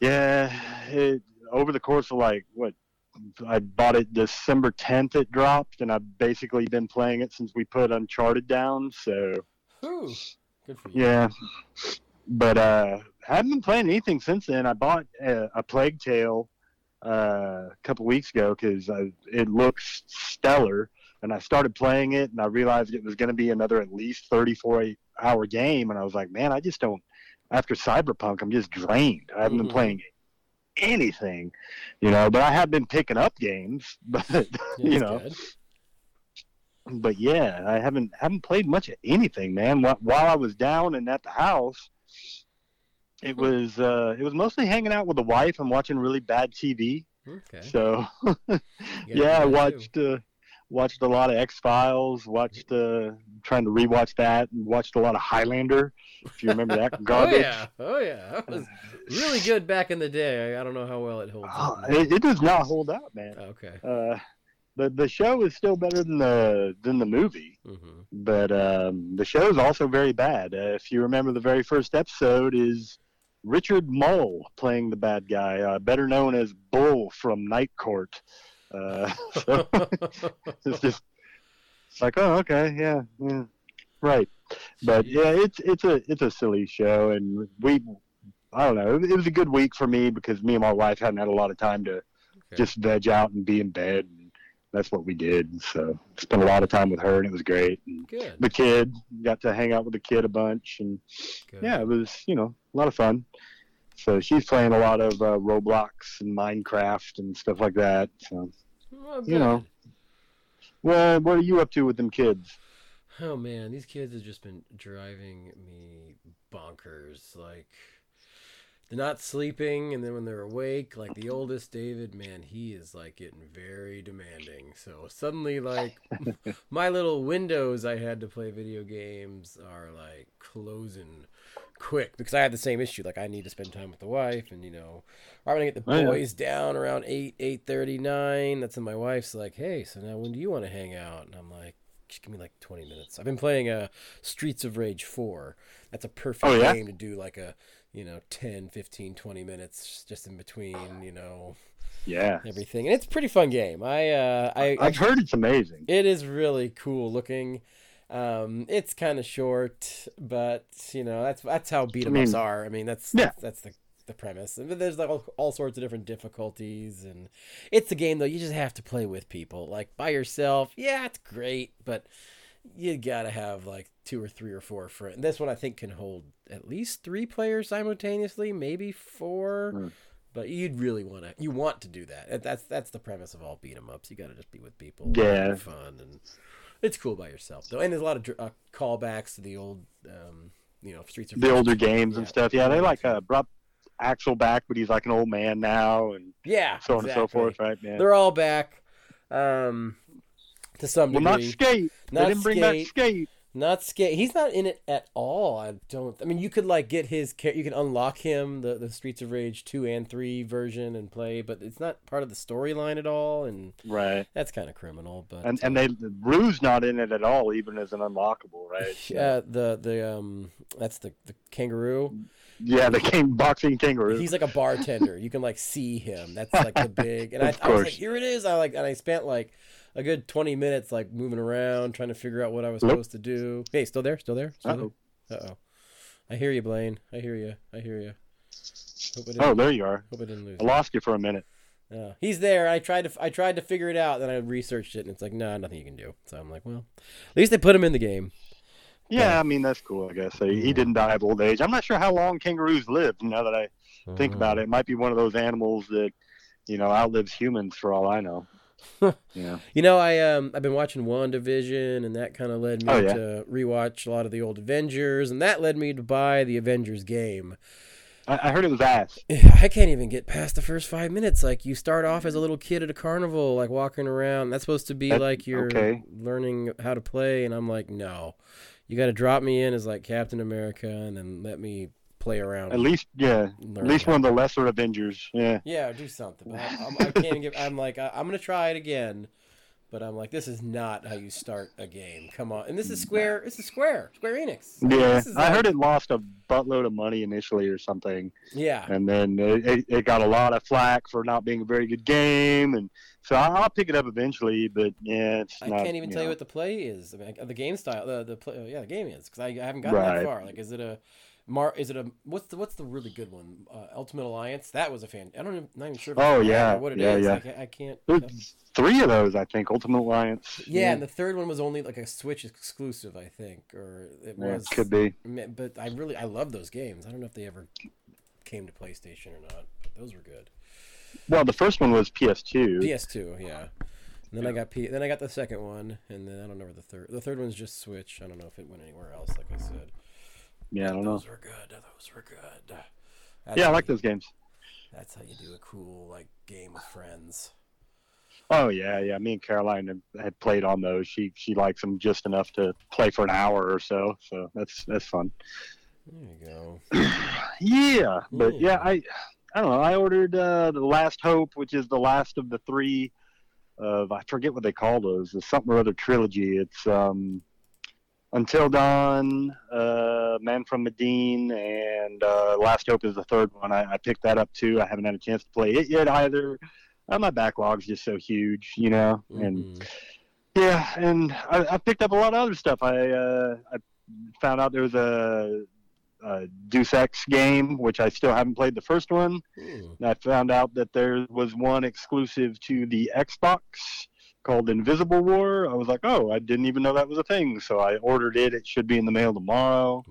Yeah, over the course of I bought it December 10th. It dropped, and I've basically been playing it since we put Uncharted down. So. Ooh, good for you. Yeah. But haven't been playing anything since then. I bought a Plague Tale a couple weeks ago because it looks stellar. And I started playing it, and I realized it was going to be another at least 34-hour game. And I was like, man, I just don't – after Cyberpunk, I'm just drained. I haven't been playing anything, you know, but I have been picking up games, but you know, good. But yeah, I haven't played much of anything, man. While I was down and at the house, it was mostly hanging out with the wife and watching really bad TV. Okay. So yeah, I watched a lot of X-Files, trying to rewatch that, and watched a lot of Highlander, if you remember that garbage. Oh yeah. That was really good back in the day. I don't know how well it holds up. It does not hold up, man. Okay. The show is still better than the movie, but the show is also very bad. If you remember, the very first episode is Richard Mole playing the bad guy, better known as Bull from Night Court. So it's like, oh, okay, yeah, right. But yeah, it's a silly show, and I don't know. It was a good week for me because me and my wife hadn't had a lot of time to just veg out and be in bed. That's what we did. So spent a lot of time with her, and it was great. And good. The kid, got to hang out with the kid a bunch, and good. Yeah, it was, you know, a lot of fun. So she's playing a lot of Roblox and Minecraft and stuff like that. So you know, well, what are you up to with them kids? Oh man, these kids have just been driving me bonkers. Like, they're not sleeping, and then when they're awake, like the oldest, David, man, he is like getting very demanding. So suddenly, like, my little windows I had to play video games are like closing quick because I have the same issue. Like, I need to spend time with the wife, and you know, I'm gonna get the boys down around 8:39. That's when my wife's like, "Hey, so now when do you want to hang out?" And I'm like, just give me like 20 minutes. I've been playing Streets of Rage 4. That's a perfect game to do like a, you know, 10, 15, 20 minutes just in between, you know, everything. And it's a pretty fun game. I've heard it's amazing. It is really cool looking. It's kind of short, but you know, that's how beat 'em ups are. I mean, that's the premise. But there's like all sorts of different difficulties, and it's a game though you just have to play with people. Like by yourself, it's great, but you gotta have like 2 or 3 or 4 friends. This one I think can hold at least 3 players simultaneously, maybe 4. But you'd really want to do that. That's the premise of all beat 'em ups. You gotta just be with people. Yeah, have fun, and it's cool by yourself though. And there's a lot of callbacks to the old, you know, Streets of the older games and stuff. Yeah, they like brought Axel back, but he's like an old man now, and so on and so forth, right? Man, they're all back to some degree. Not Skate. They didn't bring back Skate. Not Skate. He's not in it at all. I mean, you could like get his character. You can unlock him, the Streets of Rage 2 and 3 version, and play, but it's not part of the storyline at all. And right, that's kind of criminal. But Rue's not in it at all, even as an unlockable, right? Yeah, that's the kangaroo. Yeah, the boxing kangaroo. He's like a bartender. You can like see him. That's like the big. And I was like, here it is. I spent like a good 20 minutes like moving around trying to figure out what I was supposed to do. Hey, still there? Uh-oh. I hear you, Blaine. I hear you. There you are. Hope I didn't lose. I lost you for a minute. He's there. I tried to figure it out, then I researched it, and it's like, no, nothing you can do. So I'm like, well, at least they put him in the game. Yeah, I mean, that's cool, I guess. He didn't die of old age. I'm not sure how long kangaroos lived, now that I think about it. It might be one of those animals that, you know, outlives humans for all I know. Yeah. You know, I've been watching WandaVision, and that kind of led me to rewatch a lot of the old Avengers, and that led me to buy the Avengers game. I heard it was ass. I can't even get past the first 5 minutes. Like, you start off as a little kid at a carnival, like walking around. That's supposed to be like you're learning how to play, and I'm like, no. You got to drop me in as like Captain America, and then let me play around. At least one of the lesser Avengers. Yeah. Yeah, do something. I can't give. I'm like, I'm gonna try it again, but I'm like, this is not how you start a game. Come on, and this is Square. This is Square Enix. Yeah, I heard it lost a buttload of money initially or something. Yeah. And then it got a lot of flack for not being a very good game, and so I'll pick it up eventually, but yeah, I can't even tell you what the play is. I mean, the game style, the game is, because I haven't gotten that far. Like, is it a What's the really good one? Ultimate Alliance. That was a fan. I'm not even sure. What it is. I can't. There's three of those, I think. Ultimate Alliance. Yeah, and the third one was only like a Switch exclusive, I think, or it was. Could be. But I love those games. I don't know if they ever came to PlayStation or not, but those were good. Well, the first one was PS2. PS2, yeah. And then I got the second one, and then I don't know where the third. The third one's just Switch. I don't know if it went anywhere else, like I said. Yeah, I don't know. Those were good. I like those games. That's how you do a cool game with friends. Oh yeah. Me and Caroline had played on those. She likes them just enough to play for an hour or so. So that's fun. There you go. Yeah, but yeah, I don't know. I ordered the Last Hope, which is the last of the three of I forget what they call those. It's something or other trilogy. It's Until Dawn, Man from Medine, and Last Hope is the third one. I picked that up too. I haven't had a chance to play it yet either. My backlog's just so huge, you know. Mm-hmm. And I picked up a lot of other stuff. I found out there was a Deus Ex game, which I still haven't played the first one. Ooh. And I found out that there was one exclusive to the Xbox called Invisible War. I was like, oh, I didn't even know that was a thing. So I ordered it. It should be in the mail tomorrow.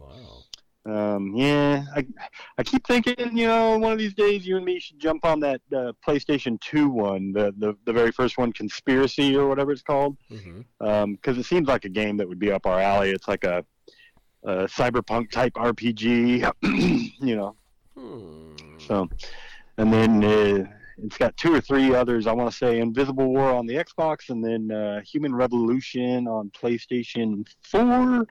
Wow. I keep thinking, you know, one of these days you and me should jump on that PlayStation 2 one, the very first one, Conspiracy or whatever it's called. Mm-hmm. Because it seems like a game that would be up our alley. It's like a Cyberpunk type RPG, you know. So, and then it's got two or three others. I want to say Invisible War on the Xbox, and then Human Revolution on PlayStation 4. And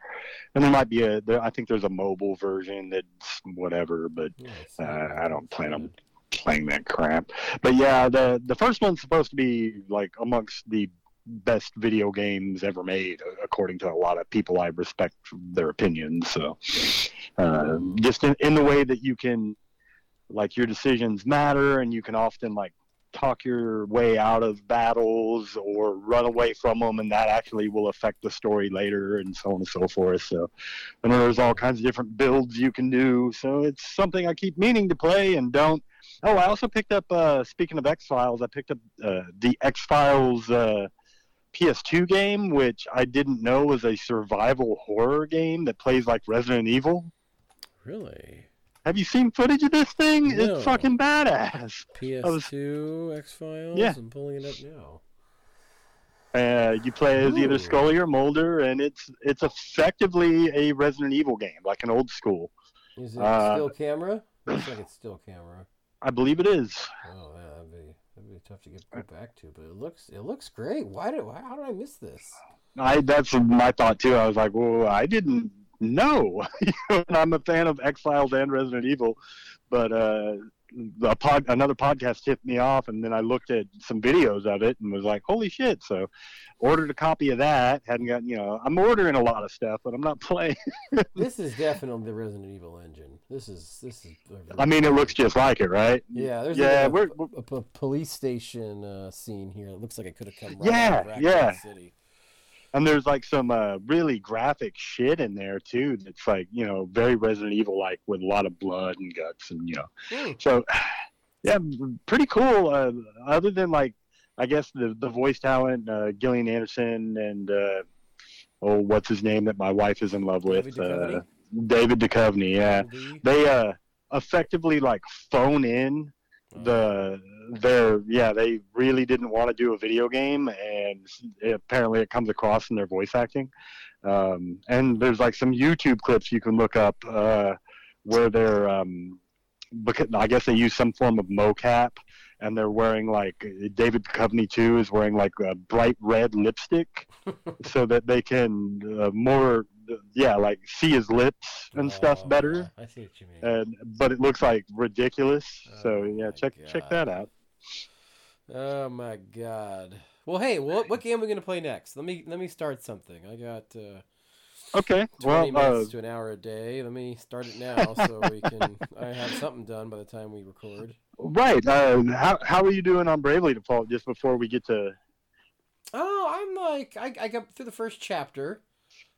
there might be I think there's a mobile version that's whatever, but I don't plan on playing that crap. But yeah, the first one's supposed to be like amongst the best video games ever made, according to a lot of people. I respect their opinions. So just in the way that you can, like, your decisions matter, and you can often talk your way out of battles or run away from them, and that actually will affect the story later, and so on and so forth. So, and there's all kinds of different builds you can do. So it's something I keep meaning to play and don't. Oh, I also picked up, speaking of X-Files, I picked up the X-Files PS2 game, which I didn't know was a survival horror game that plays like Resident Evil. Really? Have you seen footage of this thing? No. It's fucking badass. PS2, X-Files, yeah. I'm pulling it up now. You play as either Scully or Mulder, and it's effectively a Resident Evil game, like an old school. Is it still camera? It looks like it's still camera. I believe it is. Oh, yeah, that'd be tough to get back to, but it looks great. How did I miss this? That's my thought, too. I was like, whoa, I didn't. No, I'm a fan of X-Files and Resident Evil, but another podcast tipped me off, and then I looked at some videos of it and was like, holy shit. So ordered a copy of that. Hadn't gotten, you know, I'm ordering a lot of stuff, but I'm not playing. This is definitely the Resident Evil engine. This is. I mean, it looks just like it, right? Yeah, there's a police station scene here. It looks like it could have come right out of Raccoon City. And there's some really graphic shit in there too. That's very Resident Evil like, with a lot of blood and guts and So yeah, pretty cool. Other than I guess the voice talent, Gillian Anderson and what's his name that my wife is in love with, David Duchovny. Yeah, they effectively phone in they really didn't want to do a video game, and apparently it comes across in their voice acting. And there's some YouTube clips you can look up where they're because I guess they use some form of mocap, and they're wearing David Duchovny too is wearing a bright red lipstick so that they can more. Yeah, see his lips and stuff better. I see what you mean. But it looks ridiculous. Check that out. Oh my god. Well, hey, what game are we gonna play next? Let me start something. I got 20 minutes to an hour a day. Let me start it now so we can. I have something done by the time we record. Right. How are you doing on Bravely Default? Just before we get to. Oh, I'm I got through the first chapter.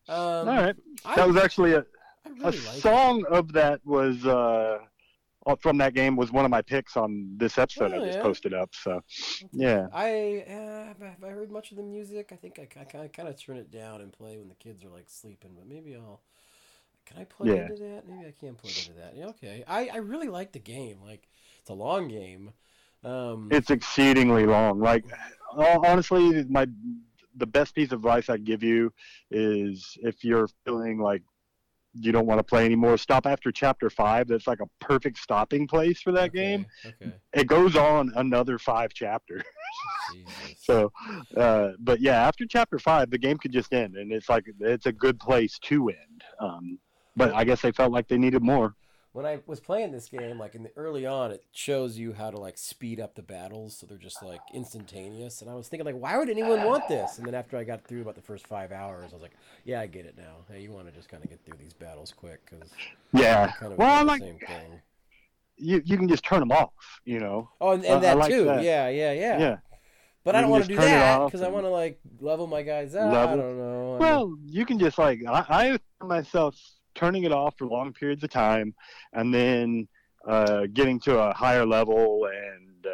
All right. That was actually A song of that was from that game was one of my picks on this episode I just posted up. So, yeah. Have I heard much of the music? I think I kind of turn it down and play when the kids are like sleeping, but maybe I'll. Can I plug into that? Maybe I can plug into that. Yeah, okay. I really like the game. Like, it's a long game. It's exceedingly long. Like, honestly, the best piece of advice I'd give you is if you're feeling like you don't want to play anymore, stop after Chapter 5. That's like a perfect stopping place for that game. Okay. It goes on another 5 chapters. So, but yeah, after Chapter 5, the game could just end, and it's like it's a good place to end. But I guess they felt like they needed more. When I was playing this game, like in the early on, it shows you how to like speed up the battles, so they're just like instantaneous. And I was thinking, like, why would anyone want this? And then after I got through about the first 5 hours, I was like, yeah, I get it now. Hey, you want to just kind of get through these battles quick, because same thing. You can just turn them off, you know. Oh, and that like too. That. Yeah. But I don't want to do that because I want to like level my guys up. I don't know. Well, you can just like I found myself turning it off for long periods of time, and then getting to a higher level and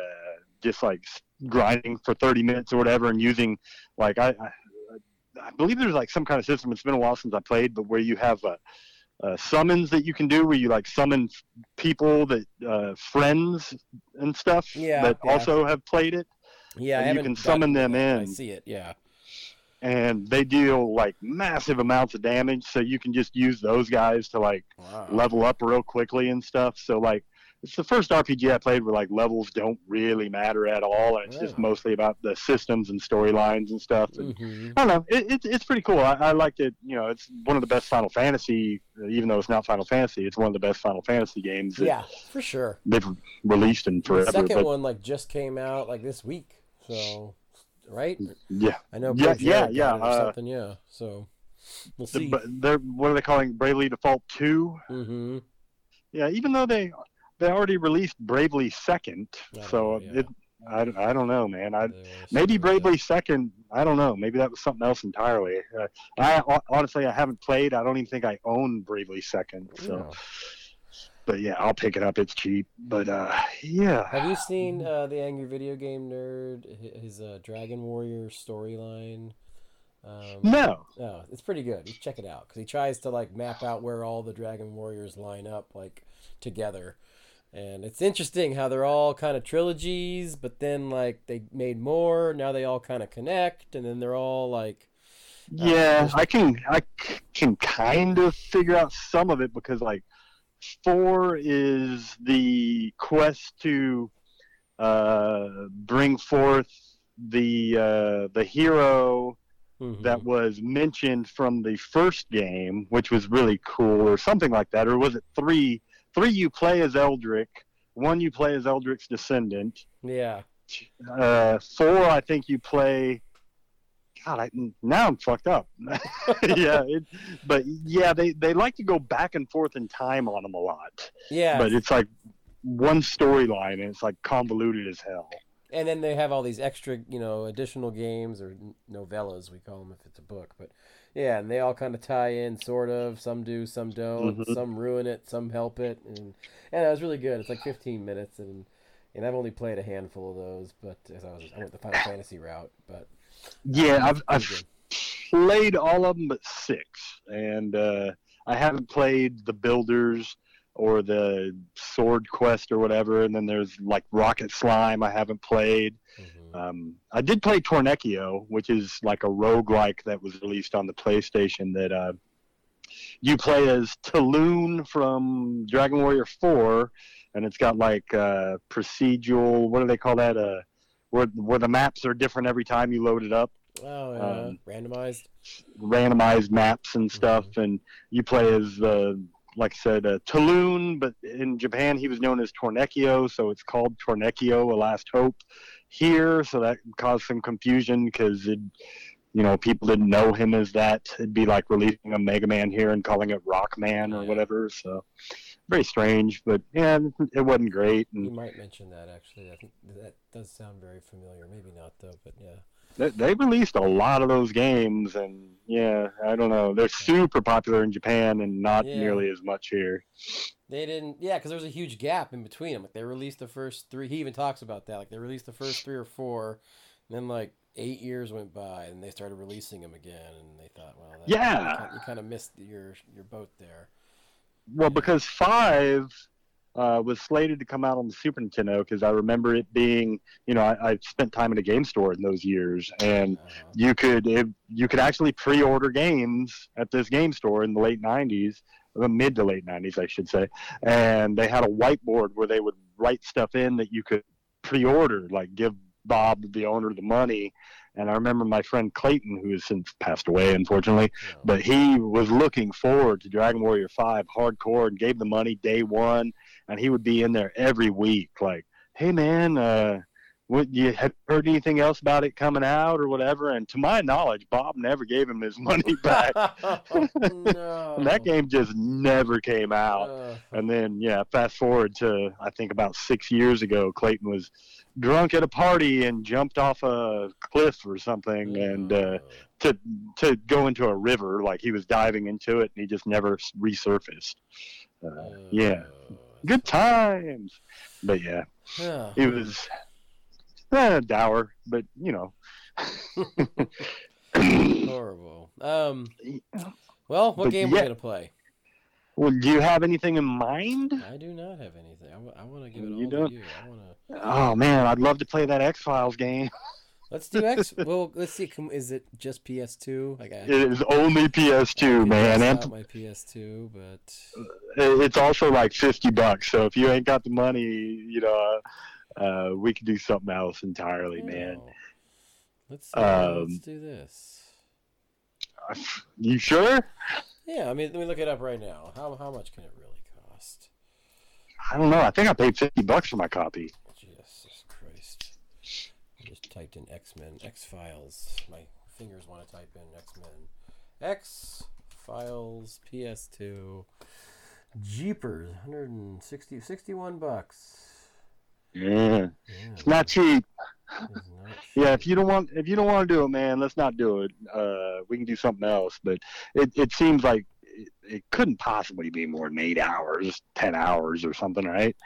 just like grinding for 30 minutes or whatever, and using like I believe there's like some kind of system. It's been a while since I played, but where you have summons that you can do, where you like summon people that friends and stuff also have played it. Yeah, and you can summon them in. I see it. Yeah. And they deal, like, massive amounts of damage, so you can just use those guys to, like, level up real quickly and stuff. So, like, it's the first RPG I played where, like, levels don't really matter at all, and it's just mostly about the systems and storylines and stuff. And, I don't know. It's pretty cool. I liked it. You know, it's one of the best Final Fantasy, even though it's not Final Fantasy, it's one of the best Final Fantasy games. Yeah, for sure. They've released in forever. The second one, like, just came out, like, this week, so... Right? Yeah. I know. Yeah. Something. Yeah. So we'll see. They're what are they calling Bravely Default 2? Mm-hmm. Yeah. Even though they already released Bravely Second, I don't know, man. Maybe Bravely Second. I don't know. Maybe that was something else entirely. I honestly I haven't played. I don't even think I own Bravely Second. So. No. But yeah, I'll pick it up. It's cheap. But yeah. Have you seen the Angry Video Game Nerd? His Dragon Warrior storyline. No. No, it's pretty good. You check it out because he tries to like map out where all the Dragon Warriors line up like together, and it's interesting how they're all kind of trilogies, but then like they made more. Now they all kind of connect, and then they're all like. Yeah, I can kind of figure out some of it because like. 4 is the quest to bring forth the hero that was mentioned from the first game, which was really cool, or something like that. Or was it 3? 3 you play as Eldrick, 1 you play as Eldrick's descendant. Yeah. 4 I think you play. God, now I'm fucked up. But yeah, they like to go back and forth in time on them a lot. Yeah, but it's like one storyline, and it's like convoluted as hell. And then they have all these extra, you know, additional games or novellas we call them if it's a book. But yeah, and they all kind of tie in, sort of. Some do, some don't. Some ruin it, some help it, and it was really good. It's like 15 minutes, and I've only played a handful of those. But as I went the Final Fantasy route, but. Yeah, I've played all of them but 6, and I haven't played the Builders or the Sword Quest or whatever, and then there's, like, Rocket Slime I haven't played. I did play Tornecchio, which is, like, a roguelike that was released on the PlayStation that you play as Talon from Dragon Warrior 4, and it's got, like, procedural, what do they call that, where the maps are different every time you load it up. Oh, yeah. Randomized maps and stuff, and you play as, like I said, Talon, but in Japan he was known as Tornecchio, so it's called Tornecchio, A Last Hope here, so that caused some confusion because, you know, people didn't know him as that. It'd be like releasing a Mega Man here and calling it Rock Man or whatever, so... Very strange, but yeah, it wasn't great. And... You might mention that actually. I think that does sound very familiar. Maybe not though, but yeah. They released a lot of those games, and yeah, I don't know. They're super popular in Japan and not nearly as much here. They didn't, because there was a huge gap in between them. Like, they released the first three. He even talks about that. Like, they released the first three or four, and then, like, 8 years went by, and they started releasing them again, and they thought, well, that, you kind of missed your boat there. Well, because 5... was slated to come out on the Super Nintendo, because I remember it being, I spent time in a game store in those years, and you could actually pre-order games at this game store in the late 90s, the mid to late 90s, I should say, and they had a whiteboard where they would write stuff in that you could pre-order, like give Bob, the owner, the money. And I remember my friend Clayton, who has since passed away, unfortunately, but he was looking forward to Dragon Warrior 5 hardcore and gave the money day one. And he would be in there every week like, hey, man, you have heard anything else about it coming out or whatever? And to my knowledge, Bob never gave him his money back. And that game just never came out. And then, fast forward to, I think, about 6 years ago, Clayton was drunk at a party and jumped off a cliff or something and to go into a river, like he was diving into it, and he just never resurfaced. Good times. But it was dour, but horrible. Well, what game are we gonna play? Well, do you have anything in mind? I do not have anything. I want to give it all to you. Oh, man, I'd love to play that X-Files game. Let's do X. Well, let's see. Is it just PS2? It is only PS2, man. It's not my PS2, but it's also like $50. So if you ain't got the money, we could do something else entirely, man. Let's do this. You sure? Yeah, I mean, let me look it up right now. How much can it really cost? I don't know. I think I paid $50 for my copy. Jesus Christ. I just typed in X-Men, X-Files. My fingers want to type in X-Men. X-Files PS2. Jeepers, $61. Yeah. It's not cheap. Yeah, if you don't want to do it, man, let's not do it. We can do something else. But it seems like it couldn't possibly be more than 8 hours, 10 hours, or something, right?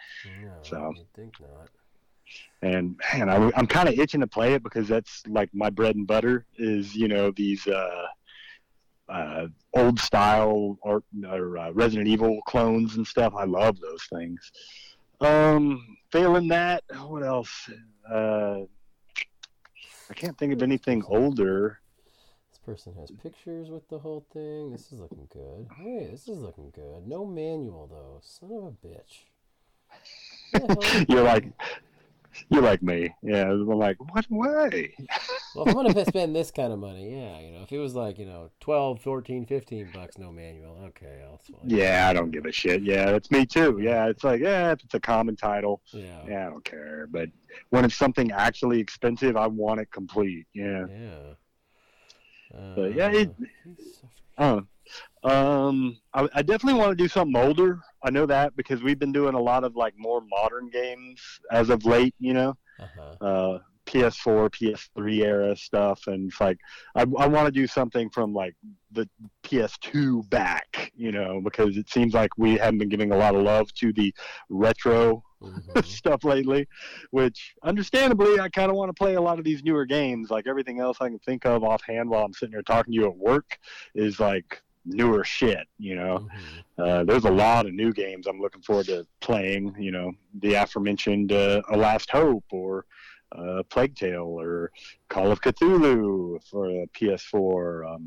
No, so I think not. And man, I'm kind of itching to play it because that's like my bread and butter is these old style or Resident Evil clones and stuff. I love those things. Failing that, what else? I can't think of anything older. This person has pictures with the whole thing. This is looking good. Hey, this is looking good. No manual though. Son of a bitch. You're like me. Yeah. I'm like, what way? Well, if I'm gonna spend this kind of money, if it was like, $12, $14, $15, no manual, okay, I'll spend it. Yeah, I don't give a shit. Yeah, that's me too. Yeah, it's like, if it's a common title, I don't care. But when it's something actually expensive, I want it complete. Yeah. Yeah. But I definitely want to do something older. I know that because we've been doing a lot of like more modern games as of late, PS4, PS3 era stuff. And it's like, I want to do something from like the PS2 back, because it seems like we haven't been giving a lot of love to the retro stuff lately, which understandably, I kind of want to play a lot of these newer games. Like everything else I can think of offhand while I'm sitting here talking to you at work is like newer shit, there's a lot of new games I'm looking forward to playing, the aforementioned A Last Hope or Plague Tale or Call of Cthulhu for PS4.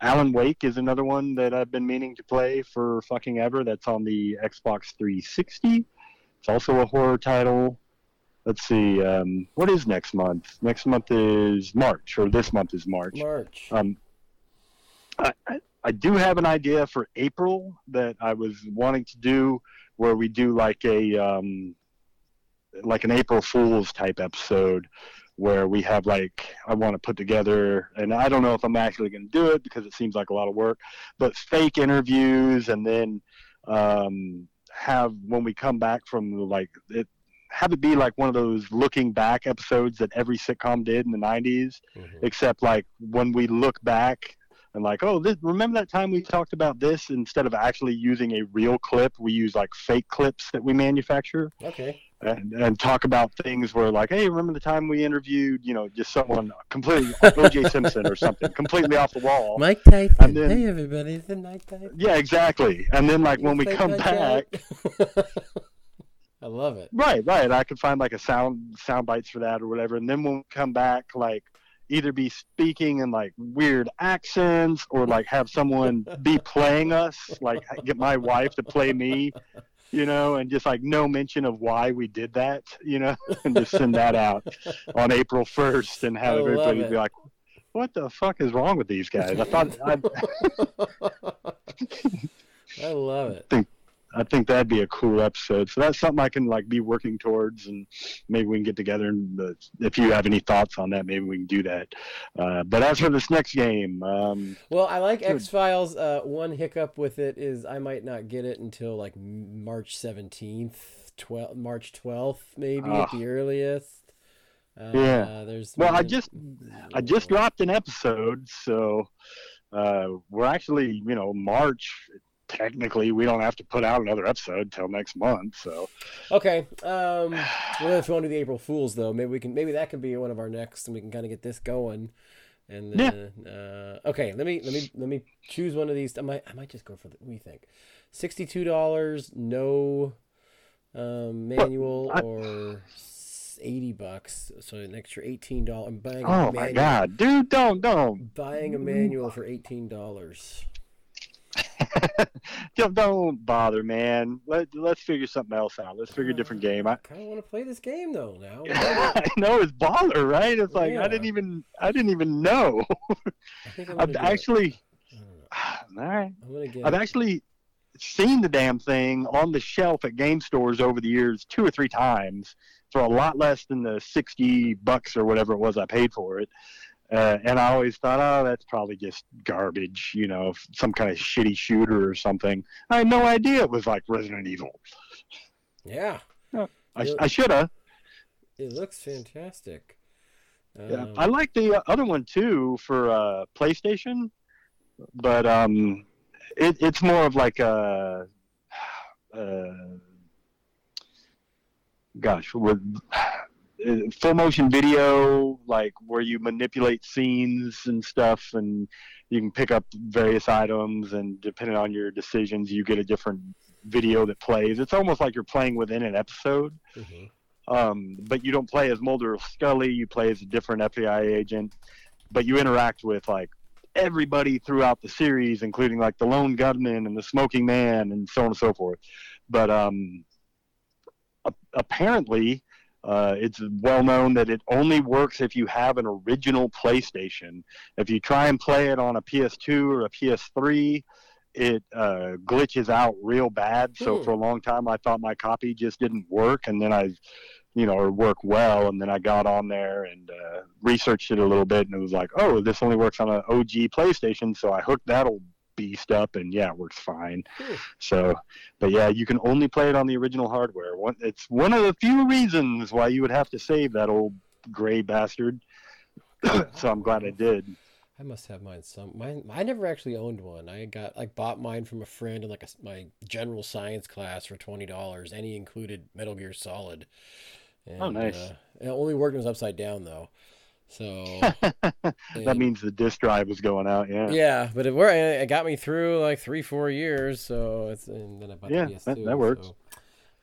Alan Wake is another one that I've been meaning to play for fucking ever. That's on the Xbox 360. It's also a horror title. Let's see, what is next month? Next month is March, or this month is March. I do have an idea for April that I was wanting to do where we do like a like an April Fool's type episode where we have like I want to put together, and I don't know if I'm actually going to do it because it seems like a lot of work, but fake interviews and then have when we come back from like it, have it be like one of those looking back episodes that every sitcom did in the 90s, mm-hmm. except like when we look back and like, oh, this, remember that time we talked about this? Instead of actually using a real clip, we use like fake clips that we manufacture. Okay. And talk about things where like, hey, remember the time we interviewed, you know, just someone completely, O.J. Simpson or something, completely off the wall. Mike Tyson. And then, hey, everybody, it's Mike Tyson. Yeah, exactly. And then like when we come back. I love it. Right. I could find like a sound bites for that or whatever. And then when we come back, like either be speaking in like weird accents or like have someone be playing us, like get my wife to play me. You know, and just like no mention of why we did that, you know, and just send that out on April 1st and have everybody be like, what the fuck is wrong with these guys? I love it. I think that'd be a cool episode. So that's something I can like be working towards, and maybe we can get together. And if you have any thoughts on that, maybe we can do that. But as for this next game, well, I like X-Files. One hiccup with it is I might not get it until like March 17th, March 12th, maybe at the earliest. Yeah. I just dropped an episode, so we're actually, you know, March. Technically, we don't have to put out another episode till next month. So, okay. Well, if you want to do the April Fools, though, maybe that could be one of our next, and we can kind of get this going. And then, okay, let me choose one of these. I might just go for what do you think? $62, no manual, or $80. So an extra $18. I'm buying. Oh a manual. My god, dude! Don't. Buying a manual for $18. Don't bother, man. Let's figure something else out. Let's figure a different game. I kind of want to play this game though now. I know it's baller, right? It's like I didn't even know. I've actually seen the damn thing on the shelf at game stores over the years 2 or 3 times for a lot less than the $60 or whatever it was I paid for it. And I always thought, oh, that's probably just garbage, you know, some kind of shitty shooter or something. I had no idea it was like Resident Evil. Yeah. I should have. It looks fantastic. Yeah. I like the other one, too, for PlayStation. But it's more of like a... full motion video, like where you manipulate scenes and stuff, and you can pick up various items, and depending on your decisions you get a different video that plays. It's almost like you're playing within an episode. Mm-hmm. But you don't play as Mulder or Scully, you play as a different FBI agent, but you interact with like everybody throughout the series, including like the lone gunman and the smoking man and so on and so forth. But apparently it's well known that it only works if you have an original PlayStation. If you try and play it on a PS2 or a PS3, it glitches out real bad. So for a long time, I thought my copy just didn't work, and then work well. And then I got on there and researched it a little bit, and it was like, oh, this only works on an OG PlayStation. So I hooked that old beast up, and it works fine. So, but yeah, you can only play it on the original hardware. It's one of the few reasons why you would have to save that old gray bastard. So I'm glad I did. I must have mine. I never actually owned one. I bought mine from a friend in like my general science class for $20, and he included Metal Gear Solid. And, oh, nice. It only worked when it was upside down though. So that means the disk drive was going out. Yeah. Yeah. But it got me through like 3-4 years. So and then I bought the PS2. That works. So.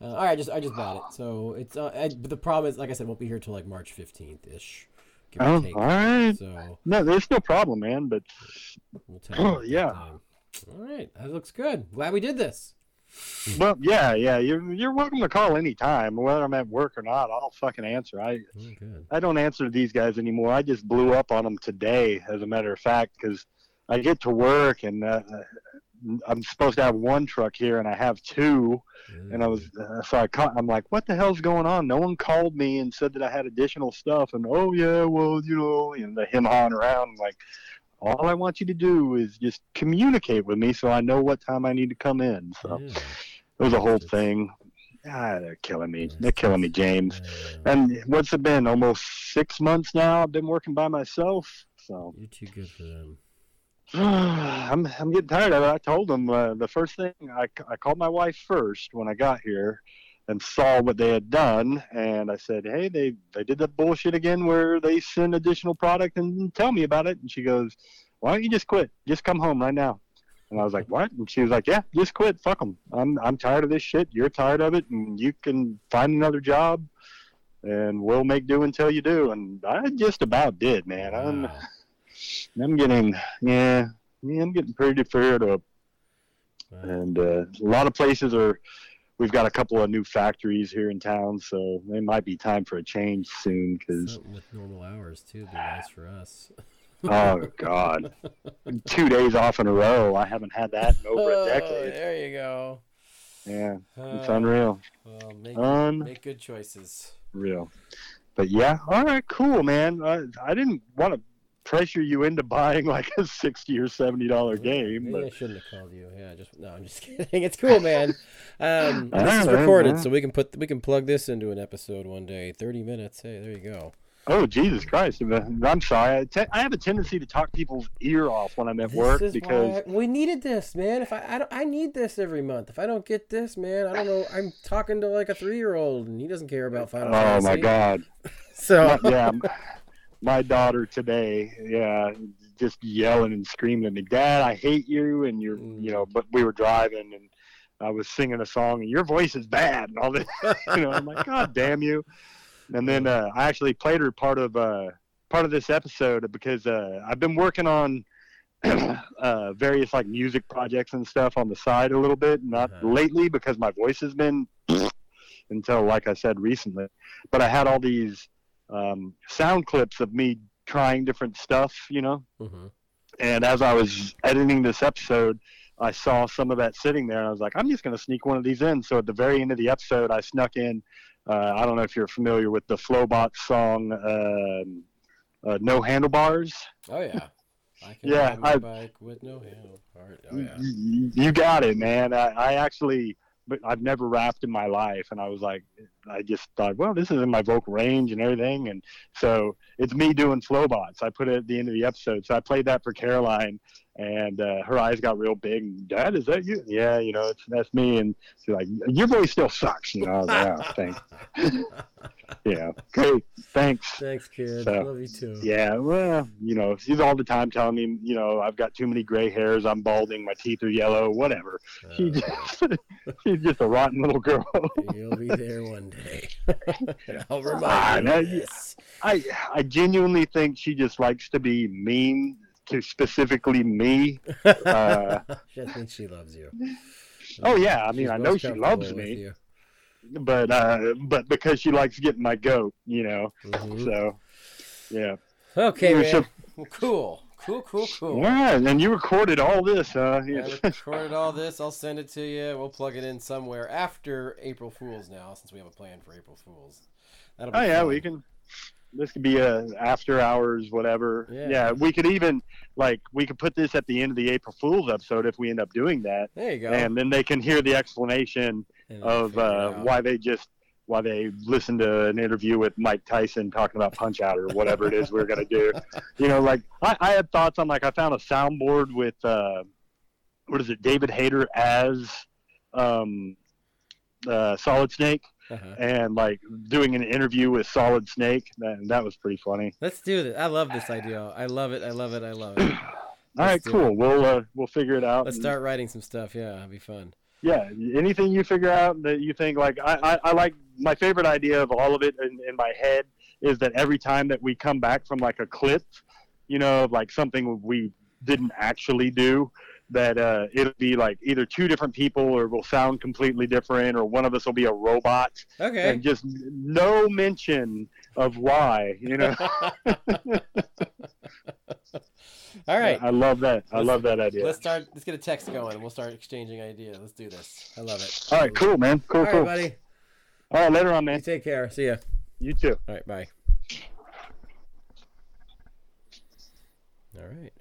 All right. I just bought it. So it's, but the problem is, like I said, it won't be here till like March 15th ish. Oh, all right. So no, there's no problem, man, but we'll tell you. Yeah. All right. That looks good. Glad we did this. Well, yeah, you're welcome to call anytime, whether I'm at work or not. I'll fucking answer. I don't answer these guys anymore. I just blew up on them today, as a matter of fact, because I get to work and I'm supposed to have one truck here, and I have two. Mm. And I was I'm like, what the hell's going on? No one called me and said that I had additional stuff. And oh yeah, well, you know, and the hemming around, like, all I want you to do is just communicate with me so I know what time I need to come in. So it was a whole thing. they're killing me. They're killing me, James. And what's it been? Almost 6 months now. I've been working by myself. So you're too good for them. I'm getting tired of it. I told them the first thing I called my wife first when I got here and saw what they had done, and I said, hey, they did that bullshit again where they send additional product and tell me about it. And she goes, why don't you just quit? Just come home right now. And I was like, what? And she was like, yeah, just quit. Fuck them. I'm tired of this shit. You're tired of it, and you can find another job, and we'll make do until you do. And I just about did, man. I'm getting pretty fed up. Wow. And a lot of places are, we've got a couple of new factories here in town, so it might be time for a change soon. Cause, something with normal hours, too, would be nice for us. Oh, God. 2 days off in a row. I haven't had that in over a decade. There you go. Yeah, it's unreal. Well, make good choices. Real. But, yeah, all right, cool, man. I didn't want to pressure you into buying like a $60 or $70 game. Maybe I shouldn't have called you. Yeah, I'm just kidding. It's cool, man. This is recorded, so we can plug this into an episode one day. 30 minutes. Hey, there you go. Oh, Jesus Christ! I'm sorry. I have a tendency to talk people's ear off when I'm at work because we needed this, man. If I need this every month. If I don't get this, man, I don't know. I'm talking to like a 3-year-old, and he doesn't care about Final Fantasy. Oh my God! So yeah. My daughter today, yeah, just yelling and screaming at me, Dad, I hate you, and you're, you know, but we were driving, and I was singing a song, and your voice is bad, and all this, you know, I'm like, God damn you. And then I actually played her part of this episode because I've been working on various, like, music projects and stuff on the side a little bit, not lately because my voice has been until, like I said, recently, but I had all these sound clips of me trying different stuff, you know. Mm-hmm. And as I was editing this episode, I saw some of that sitting there, and I was like, I'm just going to sneak one of these in. So at the very end of the episode, I snuck in, I don't know if you're familiar with the Flowbot song, No Handlebars. Oh, yeah. I can ride my bike with no handlebars. Oh, yeah. You got it, man. I actually... But I've never rapped in my life, and I was like, I just thought, well, this is in my vocal range and everything, and so it's me doing Flowbots. I put it at the end of the episode, so I played that for Caroline, and her eyes got real big, and, Dad, is that you? Yeah, you know, that's me, and she's like, your voice still sucks, you know. I was like, oh, thanks. Yeah, great, thanks. Thanks, kid. So, love you too. Yeah, well, you know, she's all the time telling me, you know, I've got too many gray hairs, I'm balding, my teeth are yellow, whatever. She's just a rotten little girl. You'll be there one day. I'll remind you of this. I genuinely think she just likes to be mean to specifically me. I think she loves you. Oh, yeah. I mean, I know she loves me. But because she likes getting my goat, you know. Mm-hmm. So, yeah. Okay, man. Cool. All right, and you recorded all this, huh? I recorded all this. I'll send it to you. We'll plug it in somewhere after April Fools now, since we have a plan for April Fools. That'll be fun. We can. This could be a after hours, whatever. Yeah, we could even, like, we could put this at the end of the April Fools episode if we end up doing that. There you go. And then they can hear the explanation of why they listened to an interview with Mike Tyson talking about Punch-Out or whatever it is we're going to do. You know, like, I had thoughts on, like, I found a soundboard with, David Hayter as Solid Snake. Uh-huh. And like doing an interview with Solid Snake, that was pretty funny. Let's do this. I love this idea. I love it. All right, cool. We'll figure it out. Let's start writing some stuff. Yeah, it'll be fun. Yeah, anything you figure out that you think, like, I like, my favorite idea of all of it in my head is that every time that we come back from like a clip, you know, like something we didn't actually do, that it'll be like either two different people, or will sound completely different, or one of us will be a robot. Okay. And just no mention of why, you know. All right. I love that idea. Let's get a text going, and we'll start exchanging ideas. Let's do this. I love it. All right. Cool, man. Cool. All right, buddy. All right. Later on, man. You take care. See ya. You too. All right. Bye. All right.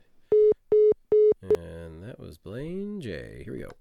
And that was Blaine J. Here we go.